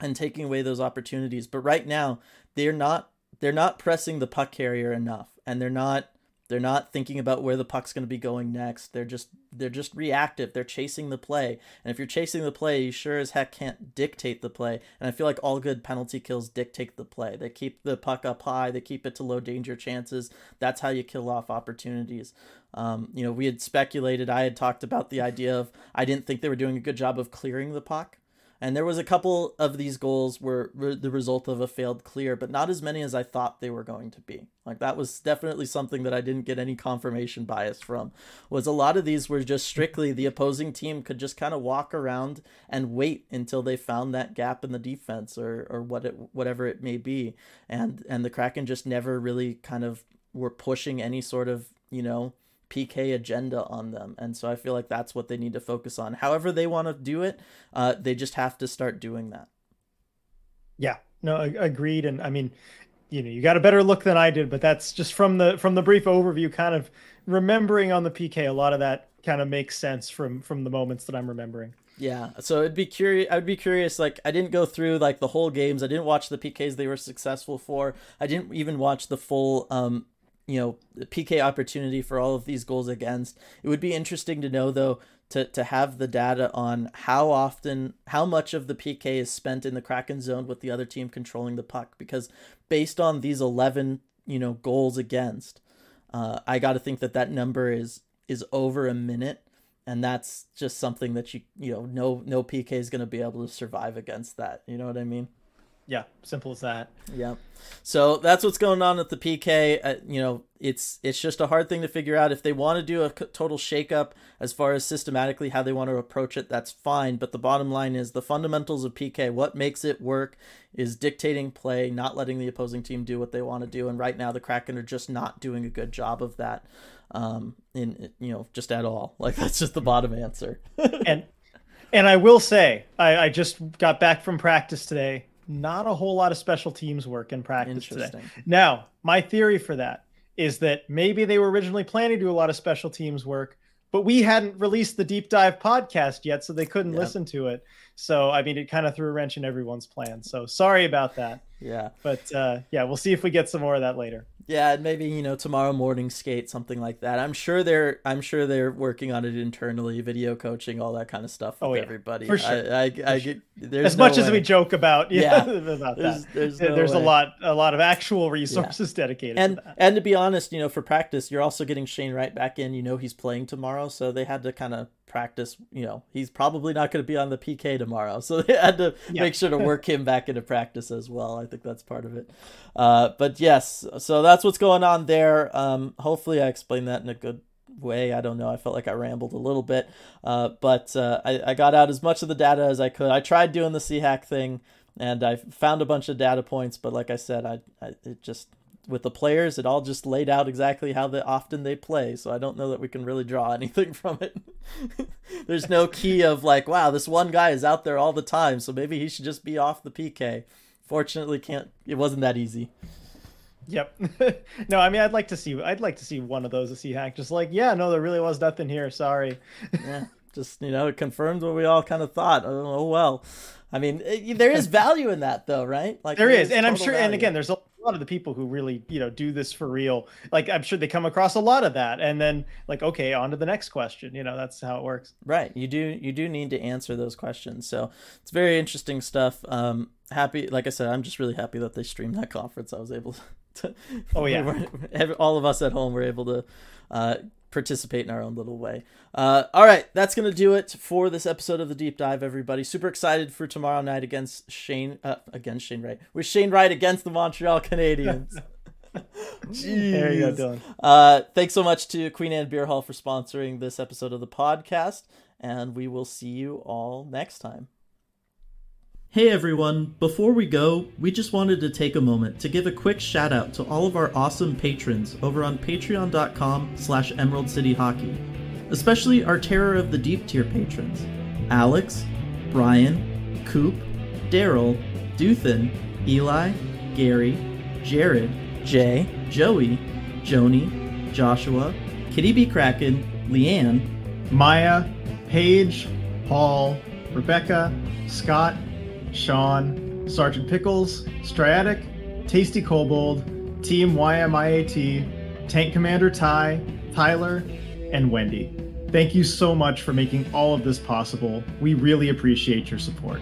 and taking away those opportunities. But right now they're not they're not pressing the puck carrier enough, and they're not they're not thinking about where the puck's going to be going next. They're just they're just reactive. They're chasing the play, and if you're chasing the play, you sure as heck can't dictate the play. And I feel like all good penalty kills dictate the play. They keep the puck up high. They keep it to low danger chances. That's how you kill off opportunities. Um, you know, we had speculated. I had talked about the idea of I didn't think they were doing a good job of clearing the puck. And there was a couple of these goals were the result of a failed clear, but not as many as I thought they were going to be. Like, that was definitely something that I didn't get any confirmation bias from, was a lot of these were just strictly the opposing team could just kind of walk around and wait until they found that gap in the defense or, or what it, whatever it may be. And, and the Kraken just never really kind of were pushing any sort of, you know, P K agenda on them. And so I feel like that's what they need to focus on. However they want to do it, uh, they just have to start doing that. Yeah, no, agreed. And I mean, you know, you got a better look than I did, but that's just from the from the brief overview, kind of remembering on the P K, a lot of that kind of makes sense from from the moments that I'm remembering. Yeah, so it'd be curious. I'd be curious. Like, I didn't go through like the whole games. I didn't watch the P Ks they were successful for. I didn't even watch the full um you know, P K opportunity for all of these goals against. It would be interesting to know, though, to, to have the data on how often, how much of the P K is spent in the Kraken zone with the other team controlling the puck, because based on these eleven, you know, goals against, uh, I got to think that that number is, is over a minute. And that's just something that you, you know, no, no P K is going to be able to survive against that. You know what I mean? Yeah, simple as that. Yeah. So that's what's going on at the P K. Uh, you know, it's it's just a hard thing to figure out. If they want to do a total shakeup as far as systematically how they want to approach it, that's fine. But the bottom line is the fundamentals of P K, what makes it work, is dictating play, not letting the opposing team do what they want to do. And right now the Kraken are just not doing a good job of that, um, in you know, just at all. Like, that's just the bottom answer. and and I will say, I, I just got back from practice today. Not a whole lot of special teams work in practice today. Now, my theory for that is that maybe they were originally planning to do a lot of special teams work, but we hadn't released the deep dive podcast yet, so they couldn't yep. listen to it. So, I mean, it kind of threw a wrench in everyone's plan. So sorry about that. Yeah. But uh, yeah, we'll see if we get some more of that later. Yeah, and maybe, you know, tomorrow morning skate, something like that. I'm sure they're I'm sure they're working on it internally, video coaching, all that kind of stuff with oh, yeah. everybody. For sure. I, I, For I get there's as no much way. As we joke about, yeah, yeah. about there's, that. There's, no there's a lot a lot of actual resources yeah. dedicated and, to that. And to be honest, you know, for practice, you're also getting Shane Wright back in. You know, he's playing tomorrow, so they had to kind of practice, you know, he's probably not going to be on the P K tomorrow, so they had to yeah. make sure to work him back into practice as well. I think that's part of it. Uh, but yes, so that's what's going on there. Um, hopefully I explained that in a good way. I don't know. I felt like I rambled a little bit, uh, but uh, I, I got out as much of the data as I could. I tried doing the SEAHAC thing, and I found a bunch of data points, but like I said, I, I it just... with the players, it all just laid out exactly how the, often they play. So I don't know that we can really draw anything from it. There's no key of like, wow, this one guy is out there all the time, so maybe he should just be off the P K. Fortunately, can't. It wasn't that easy. Yep. No, I mean, I'd like to see. I'd like to see one of those a SEAHAC. Just like, yeah, no, there really was nothing here. Sorry. Yeah. Just, you know, it confirmed what we all kind of thought. Oh, oh well. I mean, it, there is value in that, though, right? Like there, there is, is, and I'm sure. Value. And again, there's a lot of the people who really, you know, do this for real. Like, I'm sure they come across a lot of that, and then like, okay, on to the next question. You know, that's how it works. Right. You do. You do need to answer those questions. So it's very interesting stuff. Um, happy, like I said, I'm just really happy that they streamed that conference. I was able to. Oh yeah. Every, all of us at home were able to. Uh, participate in our own little way. Uh, all right, that's going to do it for this episode of The Deep Dive, everybody. Super excited for tomorrow night against Shane, uh, against Shane Wright. With Shane Wright against the Montreal Canadiens. Jeez. There you go, Dylan. Uh, thanks so much to Queen Anne Beer Hall for sponsoring this episode of the podcast, and we will see you all next time. Hey everyone, before we go, we just wanted to take a moment to give a quick shout out to all of our awesome patrons over on patreon.com slash Emerald City Hockey, especially our Terror of the Deep tier patrons, Alex, Brian, Coop, Daryl, Duthan, Eli, Gary, Jared, Jay, Joey, Joni, Joshua, Kitty B. Kraken, Leanne, Maya, Paige, Paul, Rebecca, Scott, Sean, Sergeant Pickles, Striatic, Tasty Kobold, Team Y M I A T, Tank Commander Ty, Tyler, and Wendy. Thank you so much for making all of this possible. We really appreciate your support.